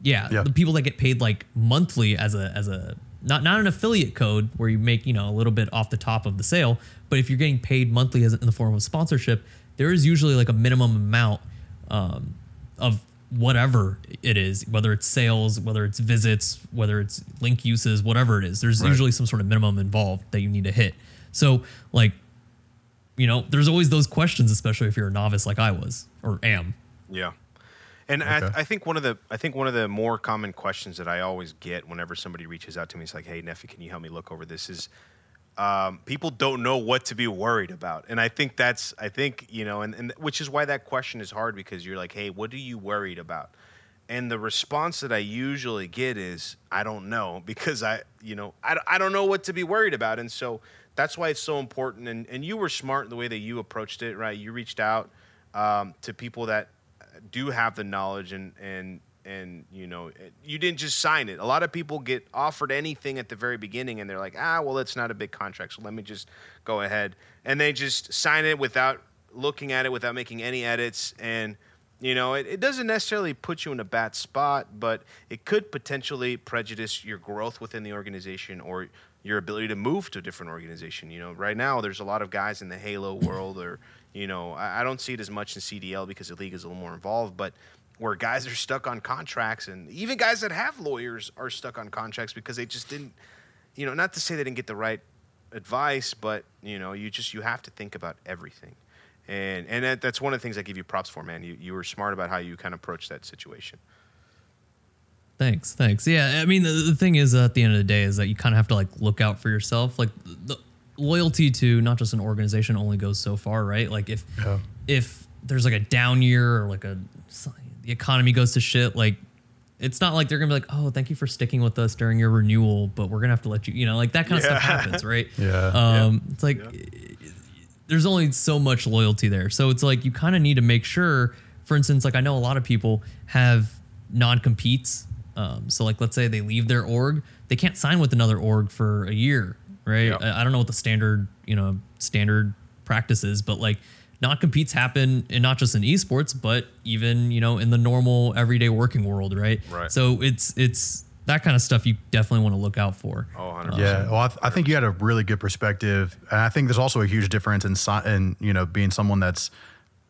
Yeah, yep. The people that get paid like monthly as a as a not not an affiliate code where you make, you know, a little bit off the top of the sale, but if you're getting paid monthly as in the form of sponsorship, there is usually like a minimum amount um, of whatever it is, whether it's sales, whether it's visits, whether it's link uses, whatever it is. There's right. usually some sort of minimum involved that you need to hit. So like, you know, there's always those questions, especially if you're a novice like I was or am. Yeah. And okay. I, th- I think one of the I think one of the more common questions that I always get whenever somebody reaches out to me is like, "Hey, Neffy, can you help me look over this?" Is um, people don't know what to be worried about, and I think that's I think you know, and, and which is why that question is hard because you're like, "Hey, what are you worried about?" And the response that I usually get is, "I don't know," because I you know I, I don't know what to be worried about, and so that's why it's so important. And and you were smart in the way that you approached it, right? You reached out um, to people that do have the knowledge and, and, and, you know, you didn't just sign it. A lot of people get offered anything at the very beginning and they're like, ah, well, it's not a big contract. So let me just go ahead. And they just sign it without looking at it, without making any edits. And, you know, it, it doesn't necessarily put you in a bad spot, but it could potentially prejudice your growth within the organization or your ability to move to a different organization. You know, right now there's a lot of guys in the Halo world or, you know, I don't see it as much in C D L because the league is a little more involved, but where guys are stuck on contracts and even guys that have lawyers are stuck on contracts because they just didn't, you know, not to say they didn't get the right advice, but, you know, you just, you have to think about everything. And and that, that's one of the things I give you props for, man. You you were smart about how you kind of approached that situation. Thanks, thanks. Yeah, I mean, the, the thing is, uh, at the end of the day, is that you kind of have to, like, look out for yourself. Like, the loyalty to not just an organization only goes so far, right? Like if yeah. if there's like a down year or like a the economy goes to shit, like it's not like they're gonna be like, oh, thank you for sticking with us during your renewal, but we're gonna have to let you, you know, like that kind yeah. of stuff happens, right? Yeah. Um, yeah. It's like yeah. it, it, there's only so much loyalty there, so it's like you kind of need to make sure. For instance, like I know a lot of people have non-competes. Um, so like, let's say they leave their org, they can't sign with another org for a year, right? Yep. I, I don't know what the standard, you know, standard practice is, but like non-competes happen, and not just in esports, but even, you know, in the normal everyday working world, right? Right. So it's, it's that kind of stuff you definitely want to look out for. Oh, one hundred percent. Yeah. Well, I, th- I think you had a really good perspective, and I think there's also a huge difference in, si- in, you know, being someone that's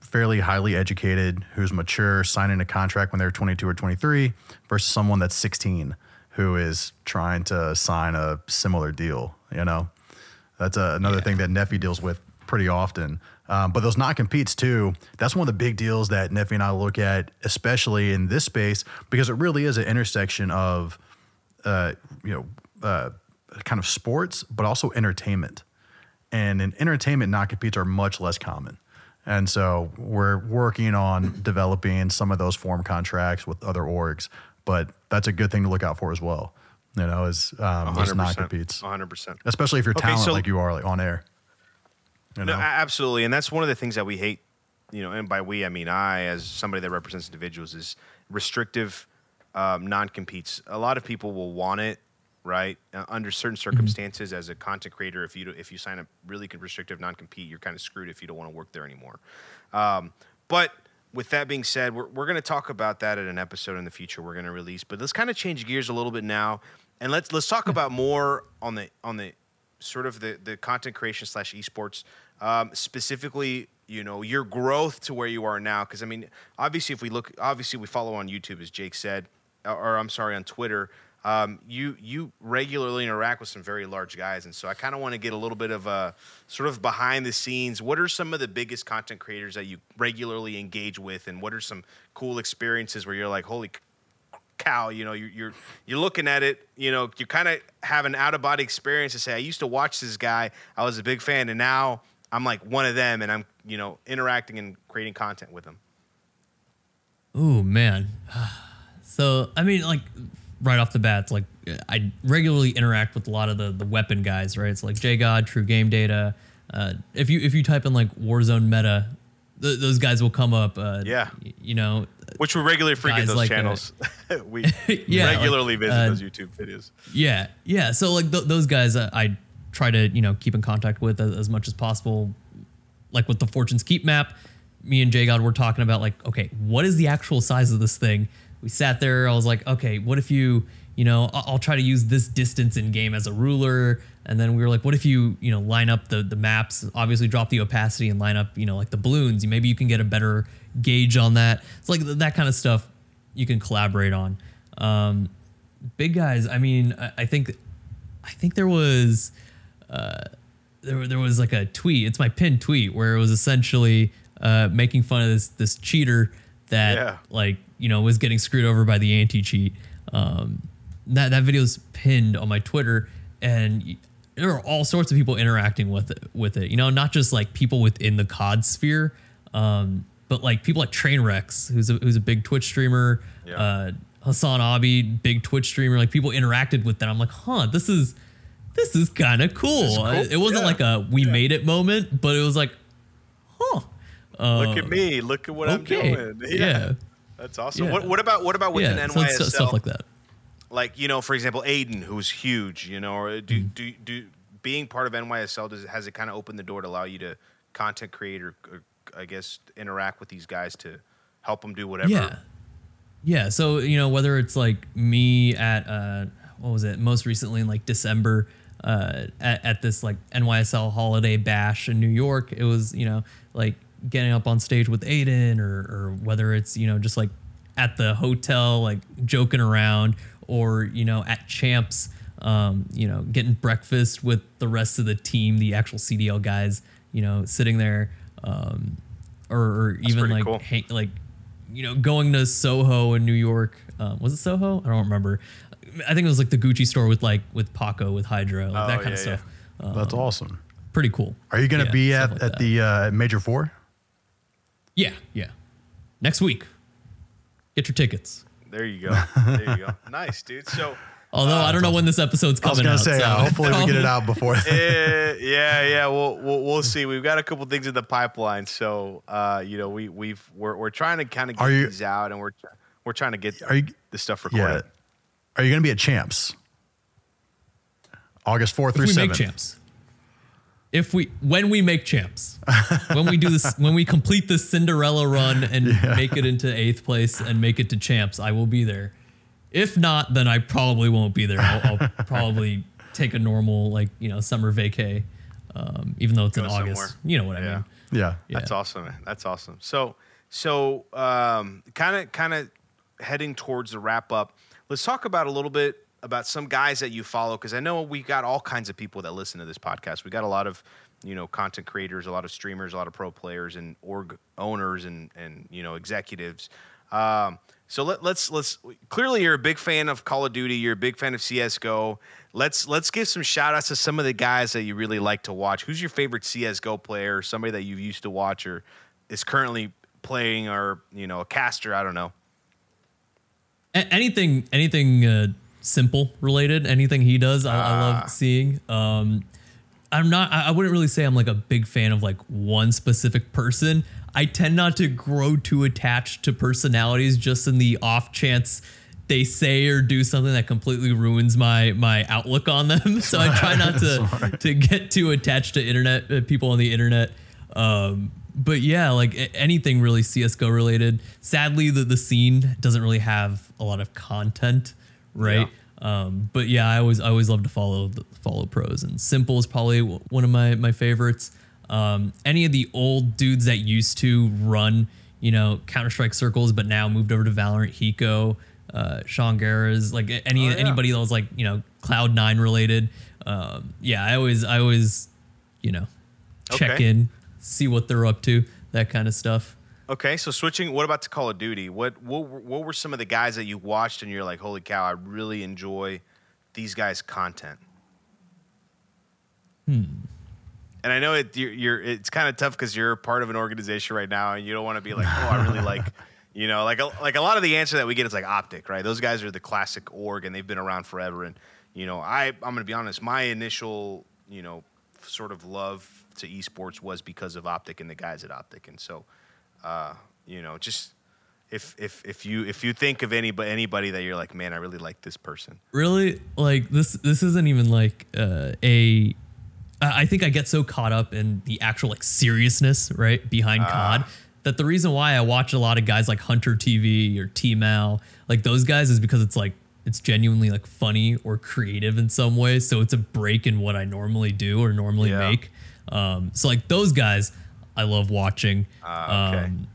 fairly highly educated, who's mature, signing a contract when they're twenty-two or twenty-three, versus someone that's sixteen who is trying to sign a similar deal. You know, that's a, another yeah. thing that Neffy deals with pretty often. Um, but those not competes too, that's one of the big deals that Neffy and I look at, especially in this space, because it really is an intersection of, uh, you know, uh, kind of sports, but also entertainment. And in entertainment, not competes are much less common. And so we're working on developing some of those form contracts with other orgs, but that's a good thing to look out for as well. You know, is um, is non-competes, one hundred percent, especially if you're okay, talented so, like you are, like on air. You know? No, absolutely, and that's one of the things that we hate. You know, and by we I mean I, as somebody that represents individuals, is restrictive um, non-competes. A lot of people will want it, right? Uh, under certain circumstances, mm-hmm. as a content creator, if you do, if you sign a really restrictive non-compete, you're kind of screwed if you don't want to work there anymore. Um, but with that being said, we're we're going to talk about that in an episode in the future we're going to release. But let's kind of change gears a little bit now, and let's let's talk yeah. about more on the on the sort of the the content creation slash esports, um, specifically. You know, your growth to where you are now, because I mean, obviously, if we look, obviously we follow on YouTube, as Jake said, or, or I'm sorry, on Twitter. Um, you you regularly interact with some very large guys, and so I kind of want to get a little bit of a sort of behind the scenes. What are some of the biggest content creators that you regularly engage with, and what are some cool experiences where you're like, holy cow, you know, you're you're, you're looking at it, you know, you kind of have an out of body experience to say, I used to watch this guy, I was a big fan, and now I'm like one of them, and I'm, you know, interacting and creating content with them. Oh man, so I mean, like. Right off the bat, it's like I regularly interact with a lot of the, the weapon guys, right? It's like JGod, True Game Data. Uh, if you if you type in like Warzone meta, th- those guys will come up. Uh, yeah, y- you know, which we regularly frequent those like channels. Uh, we yeah, regularly like, visit uh, those YouTube videos. Yeah, yeah. So like th- those guys, uh, I try to you know keep in contact with as, as much as possible. Like with the Fortune's Keep map, me and JGod were talking about like, okay, what is the actual size of this thing? We sat there. I was like, okay, what if you, you know, I'll try to use this distance in game as a ruler. And then we were like, what if you, you know, line up the, the maps, obviously drop the opacity and line up, you know, like the balloons. Maybe you can get a better gauge on that. It's like that kind of stuff you can collaborate on. Um, big guys. I mean, I, I think, I think there was, uh, there, there was like a tweet. It's my pinned tweet where it was essentially uh, making fun of this, this cheater that yeah. like, you know, was getting screwed over by the anti-cheat. Um, that that video is pinned on my Twitter, and there are all sorts of people interacting with it, with it. You know, not just like people within the C O D sphere, um, but like people at Trainwrecks, who's a, who's a big Twitch streamer, yeah. uh, Hassan Abi, big Twitch streamer. Like people interacted with that. I'm like, huh, this is this is kind of cool. cool. It wasn't yeah. like a we yeah. made it moment, but it was like, huh. Uh, look at me, look at what okay. I'm doing. Yeah. yeah. That's awesome. Yeah. What, what about what about within yeah, N Y S L? So stuff like that. Like, you know, for example, Aiden, who's huge, you know, or do mm. do do being part of N Y S L does has it kind of opened the door to allow you to content create or, or I guess interact with these guys to help them do whatever. Yeah. Yeah. So you know, whether it's like me at uh, what was it most recently in like December uh, at, at this like N Y S L holiday bash in New York, it was you know like. getting up on stage with Aiden or, or whether it's, you know, just like at the hotel, like joking around or, you know, at Champs, um, you know, getting breakfast with the rest of the team, the actual C D L guys, you know, sitting there um, or, or even like, cool. ha- like, you know, going to Soho in New York. Um, was it Soho? I don't remember. I think it was like the Gucci store with like with Paco, with Hydra, like oh, that kind yeah, of stuff. Yeah. Um, That's awesome. Pretty cool. Are you going to yeah, be at, like at the uh, Major Four? Yeah, yeah. Next week, get your tickets. There you go. There you go. Nice, dude. So, although uh, I don't know when this episode's coming out. I was gonna out, say, so uh, hopefully we get it out before. uh, yeah, yeah. We'll, we'll we'll see. We've got a couple things in the pipeline, so uh, you know, we we've we're we're trying to kind of get these out, and we're We're trying to get you, this stuff recorded. Yeah. Are you going to be at Champs? August fourth through seventh. Make Champs. If we, when we make Champs, when we do this, when we complete this Cinderella run and yeah. make it into eighth place and make it to Champs, I will be there. If not, then I probably won't be there. I'll, I'll probably take a normal, like, you know, summer vacay, um, even though it's Go in August. Somewhere. You know what yeah. I mean? Yeah. yeah. That's awesome, man. That's awesome. So, so um, kind of, kind of heading towards the wrap up, let's talk about a little bit about some guys that you follow, because I know we got all kinds of people that listen to this podcast. We got a lot of, you know, content creators, a lot of streamers, a lot of pro players and org owners and, and you know, executives. Um, so let, let's, let's, clearly you're a big fan of Call of Duty. You're a big fan of C S G O. Let's, let's give some shout outs to some of the guys that you really like to watch. Who's your favorite C S G O player, somebody that you used to watch or is currently playing, or, you know, a caster? I don't know. Anything, anything, uh, simple related, anything he does, I, ah. I love seeing. Um, I'm not, I, I wouldn't really say I'm like a big fan of like one specific person. I tend not to grow too attached to personalities, just in the off chance they say or do something that completely ruins my, my outlook on them. So I try not to, to get too attached to internet uh, people on the internet. Um, But yeah, like anything really C S G O related. Sadly, the, the scene doesn't really have a lot of content, right? Yeah. Um, but yeah, I always I always love to follow the, follow pros, and Simple is probably one of my my favorites. Um, any of the old dudes that used to run, you know, Counter-Strike circles, but now moved over to Valorant, Hiko, uh, Sean Guerra's, like any oh, yeah. anybody that was like, you know, Cloud nine related. Um, yeah, I always I always you know check okay. in. See what they're up to, that kind of stuff. Okay, so switching, what about to Call of Duty? What what what were some of the guys that you watched and you're like, holy cow, I really enjoy these guys' content? Hmm. And I know it you're, you're it's kind of tough because you're part of an organization right now and you don't want to be like, oh, I really like, you know, like a, like a lot of the answer that we get is like Optic, right? Those guys are the classic org and they've been around forever. And, you know, I, I'm going to be honest, my initial, you know, sort of love to esports was because of Optic and the guys at Optic. And so, uh, you know, just if if if you if you think of anybody anybody that you're like, man, I really like this person. Really, like this this isn't even like uh, a. I think I get so caught up in the actual like seriousness right behind uh, C O D that the reason why I watch a lot of guys like Hunter T V or T-Mal, like those guys, is because it's like it's genuinely like funny or creative in some way. So it's a break in what I normally do or normally yeah. make. Um, so like those guys, I love watching. Uh, okay. Um,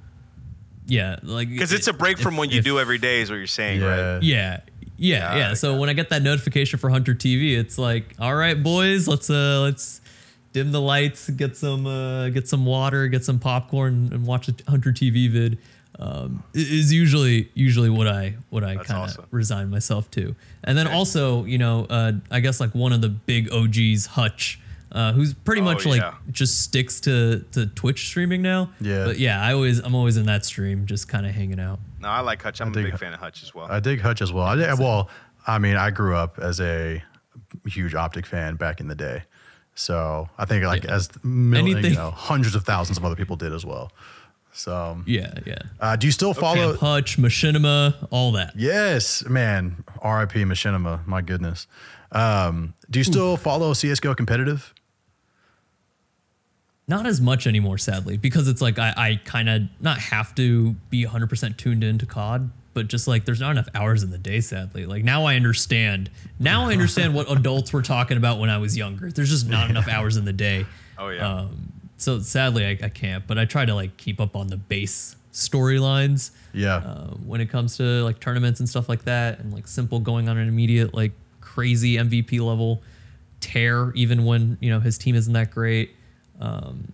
yeah, like because it's a break if, from what you if, do every day, is what you're saying, yeah. right? Yeah, yeah, yeah. yeah. So God. When I get that notification for Hunter T V, it's like, all right, boys, let's uh, let's dim the lights, get some uh, get some water, get some popcorn, and watch a Hunter T V vid. Um, is usually usually what I what I kind of awesome. resign myself to. And then okay. also, you know, uh, I guess like one of the big O Gs, Hutch. Uh, who's pretty oh, much like yeah. just sticks to, to Twitch streaming now. Yeah. But yeah, I always I'm always in that stream, just kind of hanging out. No, I like Hutch. I'm I a big H- fan of Hutch as well. I dig Hutch as well. I dig, well, I mean, I grew up as a huge Optic fan back in the day, so I think like yeah. as millions, you know, hundreds of thousands of other people did as well. So yeah, yeah. Uh, do you still follow okay, Hutch, Machinima, all that? Yes, man. R I P Machinima. My goodness. Um, do you still Ooh. follow C S G O competitive? Not as much anymore, sadly, because it's like I, I kind of not have to be one hundred percent tuned into C O D, but just like there's not enough hours in the day, sadly. Like now I understand. Now I understand what adults were talking about when I was younger. There's just not yeah. enough hours in the day. Oh, yeah. Um, so sadly, I, I can't, but I try to like keep up on the base storylines. Yeah. Uh, when it comes to like tournaments and stuff like that, and like Simple going on an immediate like crazy M V P level tear, even when, you know, his team isn't that great. Um,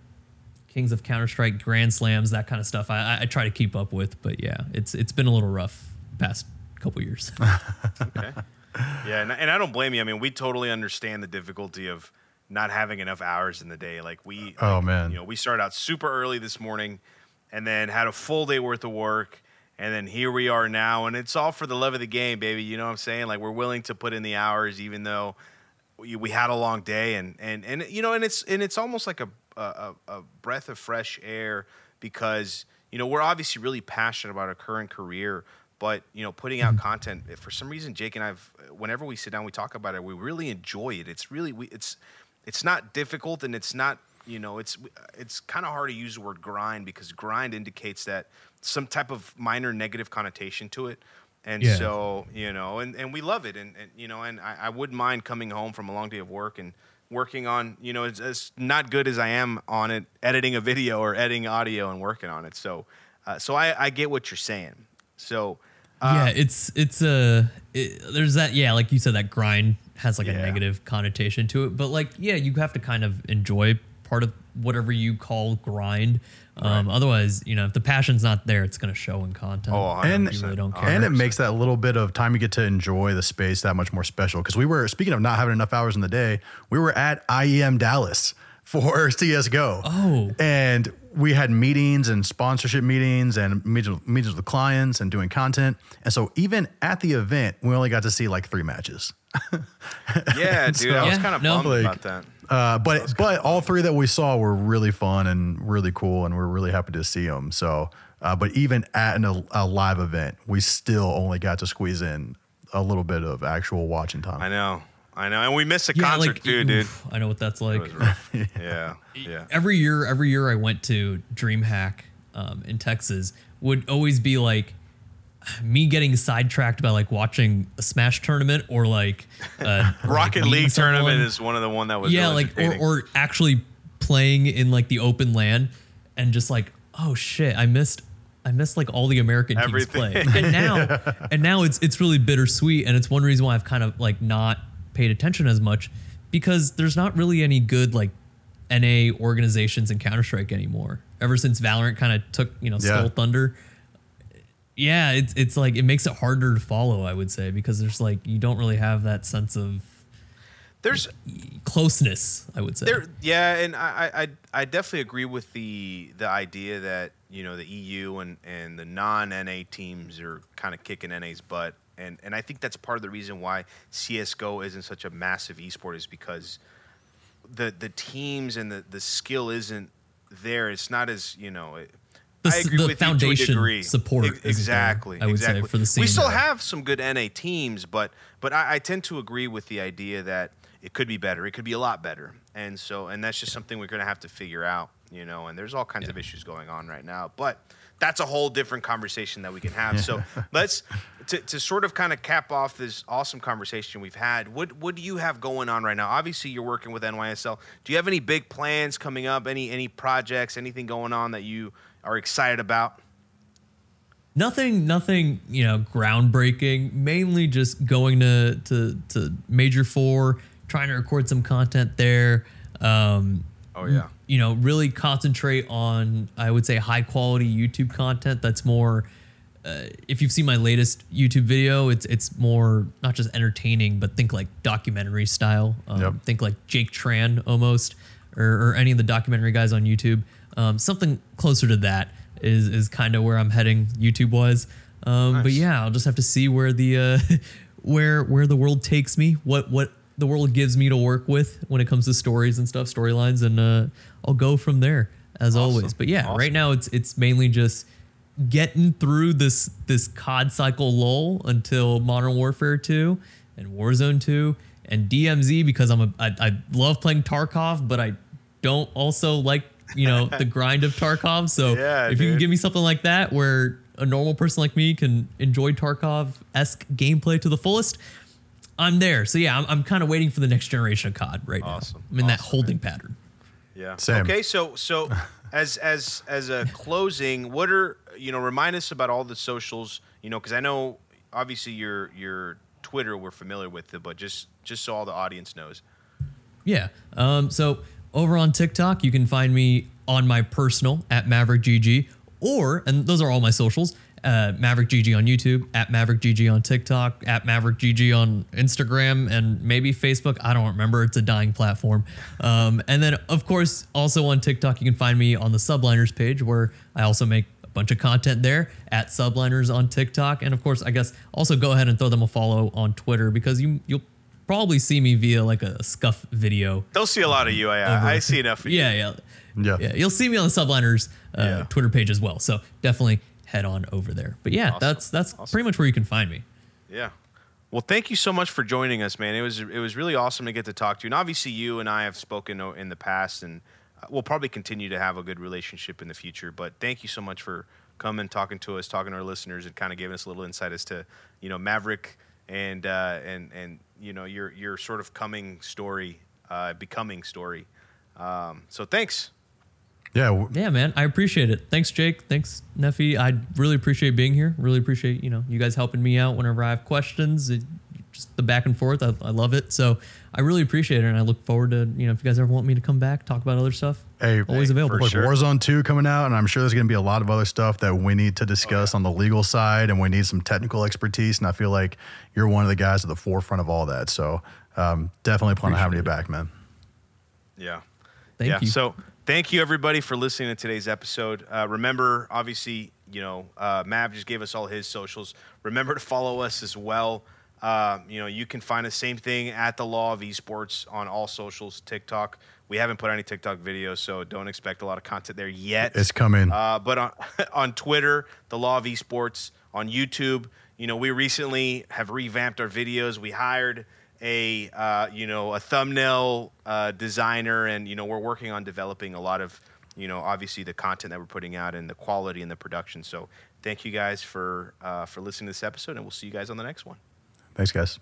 Kings of Counter-Strike, Grand Slams, that kind of stuff I, I try to keep up with, but yeah, it's it's been a little rough the past couple years. Okay. Yeah, and, and I don't blame you. I mean, we totally understand the difficulty of not having enough hours in the day. Like we, oh like, man, you know, we started out super early this morning and then had a full day worth of work. And then here we are now, and it's all for the love of the game, baby. You know what I'm saying? Like we're willing to put in the hours, even though we, we had a long day, and, and and you know, and it's and it's almost like a, a a breath of fresh air because you know we're obviously really passionate about our current career, But, you know, putting out content, for some reason, Jake and I, whenever we sit down, we talk about it, we really enjoy it. It's really, we, it's it's not difficult, and it's not, you know, it's it's kind of hard to use the word grind, because grind indicates that some type of minor negative connotation to it. And yeah. so, you know, and, and we love it. And, and you know, and I, I wouldn't mind coming home from a long day of work and working on, you know, as, as not good as I am on it, editing a video or editing audio and working on it. So, uh, so I, I get what you're saying. So, um, yeah, it's, it's, uh, it, there's that, yeah, like you said, that grind has like yeah. a negative connotation to it, but like, yeah, you have to kind of enjoy part of whatever you call grind. Um, right. Otherwise, you know, if the passion's not there, it's going to show in content. Oh, and you really don't care. And it makes that little bit of time you get to enjoy the space that much more special. Because we were, speaking of not having enough hours in the day, we were at I E M Dallas for C S G O. Oh. And we had meetings and sponsorship meetings and meetings with clients and doing content. And so even at the event, we only got to see like three matches. Yeah, dude. So, I was yeah, kind of no. bummed like, about that. Uh, but but all three that we saw were really fun and really cool, and we're really happy to see them. So, uh, but even at an, a live event, we still only got to squeeze in a little bit of actual watching time. I know, I know, and we missed a yeah, concert like, too, oof, dude. I know what that's like. yeah. yeah, yeah. Every year, every year I went to DreamHack um, in Texas would always be like me getting sidetracked by like watching a Smash tournament or like uh, Rocket like League someone. tournament is one of the one that was yeah really like or, or actually playing in like the open LAN and just like, oh shit, I missed I missed like all the American Everything. teams play. And now yeah. and now it's it's really bittersweet, and it's one reason why I've kind of like not paid attention as much, because there's not really any good like N A organizations in Counter-Strike anymore. Ever since Valorant kind of took you know yeah. Soul Thunder. Yeah, it's it's like it makes it harder to follow, I would say, because there's like you don't really have that sense of there's like, closeness, I would say. There, yeah, and I, I I definitely agree with the the idea that you know the E U and, and the non-N A teams are kind of kicking N A's butt, and and I think that's part of the reason why C S G O isn't such a massive esport, is because the the teams and the, the skill isn't there. It's not as you know. It, The, I agree the with foundation you support. E- exactly. There, I would exactly. say for the scene. We still have some good N A teams, but but I, I tend to agree with the idea that it could be better. It could be a lot better. And so and that's just yeah. something we're going to have to figure out, you know, and there's all kinds yeah. of issues going on right now. But that's a whole different conversation that we can have. Yeah. So let's to, to sort of kind of cap off this awesome conversation we've had. What what do you have going on right now? Obviously, you're working with N Y S L. Do you have any big plans coming up? Any any projects, anything going on that you are excited about? Nothing, nothing, you know, groundbreaking. Mainly just going to to, to Major Four, trying to record some content there. Um, oh yeah. You know, really concentrate on, I would say, high quality YouTube content. That's more. Uh, if you've seen my latest YouTube video, it's it's more not just entertaining, but think like documentary style. Um, yep. Think like Jake Tran almost, or, or any of the documentary guys on YouTube. Um, something closer to that is is kind of where I'm heading YouTube-wise. Um, nice. But yeah, I'll just have to see where the uh, where where the world takes me, what what the world gives me to work with when it comes to stories and stuff, storylines, and uh, I'll go from there as awesome. always. But yeah, awesome. right now it's it's mainly just getting through this this C O D cycle lull until Modern Warfare two and Warzone two and D M Z, because I'm a I, I love playing Tarkov, but I don't also like you know, the grind of Tarkov. So yeah, if dude. you can give me something like that where a normal person like me can enjoy Tarkov-esque gameplay to the fullest, I'm there. So yeah, I'm, I'm kind of waiting for the next generation of C O D right awesome. now. I'm in awesome, that holding man. pattern. Yeah. Same. Okay. So, so as, as, as a closing, what are, you know, remind us about all the socials, you know, cause I know obviously your, your Twitter, we're familiar with it, but just, just so all the audience knows. Yeah. Um, so, Over on TikTok, you can find me on my personal at Mavriq G G, or, and those are all my socials, uh, Mavriq G G on YouTube, at Mavriq G G on TikTok, at Mavriq G G on Instagram, and maybe Facebook. I don't remember. It's a dying platform. Um, and then, of course, also on TikTok, you can find me on the Subliners page, where I also make a bunch of content there, at Subliners on TikTok. And, of course, I guess also go ahead and throw them a follow on Twitter, because you, you'll probably see me via like a Scuf video. They'll see a lot um, of you. I, I see enough of yeah, you. Yeah, yeah. Yeah. You'll see me on the Subliners uh, yeah. Twitter page as well. So definitely head on over there. But yeah, awesome. that's that's awesome. pretty much where you can find me. Yeah. Well, thank you so much for joining us, man. It was it was really awesome to get to talk to you. And obviously you and I have spoken in the past, and we'll probably continue to have a good relationship in the future. But thank you so much for coming, talking to us, talking to our listeners, and kind of giving us a little insight as to, you know, Mavriq and uh, and and you know your your sort of coming story, uh, becoming story. Um, so thanks. Yeah. Yeah, man. I appreciate it. Thanks, Jake. Thanks, Neffy. I really appreciate being here. Really appreciate, you know, you guys helping me out whenever I have questions. It, just the back and forth. I, I love it. So I really appreciate it. And I look forward to, you know, if you guys ever want me to come back, talk about other stuff. Hey, always hey, available. Like sure. Warzone two coming out. And I'm sure there's going to be a lot of other stuff that we need to discuss oh, yeah. on the legal side. And we need some technical expertise. And I feel like you're one of the guys at the forefront of all that. So um, definitely plan on having you back, man. Yeah. Thank yeah. you. So. Thank you, everybody, for listening to today's episode. Uh, remember, obviously, you know, uh, Mav just gave us all his socials. Remember to follow us as well. Uh, you know, you can find the same thing at The Law of Esports on all socials, TikTok. We haven't put any TikTok videos, so don't expect a lot of content there yet. It's coming. Uh, but on, on Twitter, The Law of Esports, on YouTube, you know, we recently have revamped our videos. We hired a uh, you know a thumbnail uh, designer, and you know we're working on developing a lot of you know obviously the content that we're putting out and the quality and the production. So thank you guys for uh, for listening to this episode, and we'll see you guys on the next one. Thanks, guys.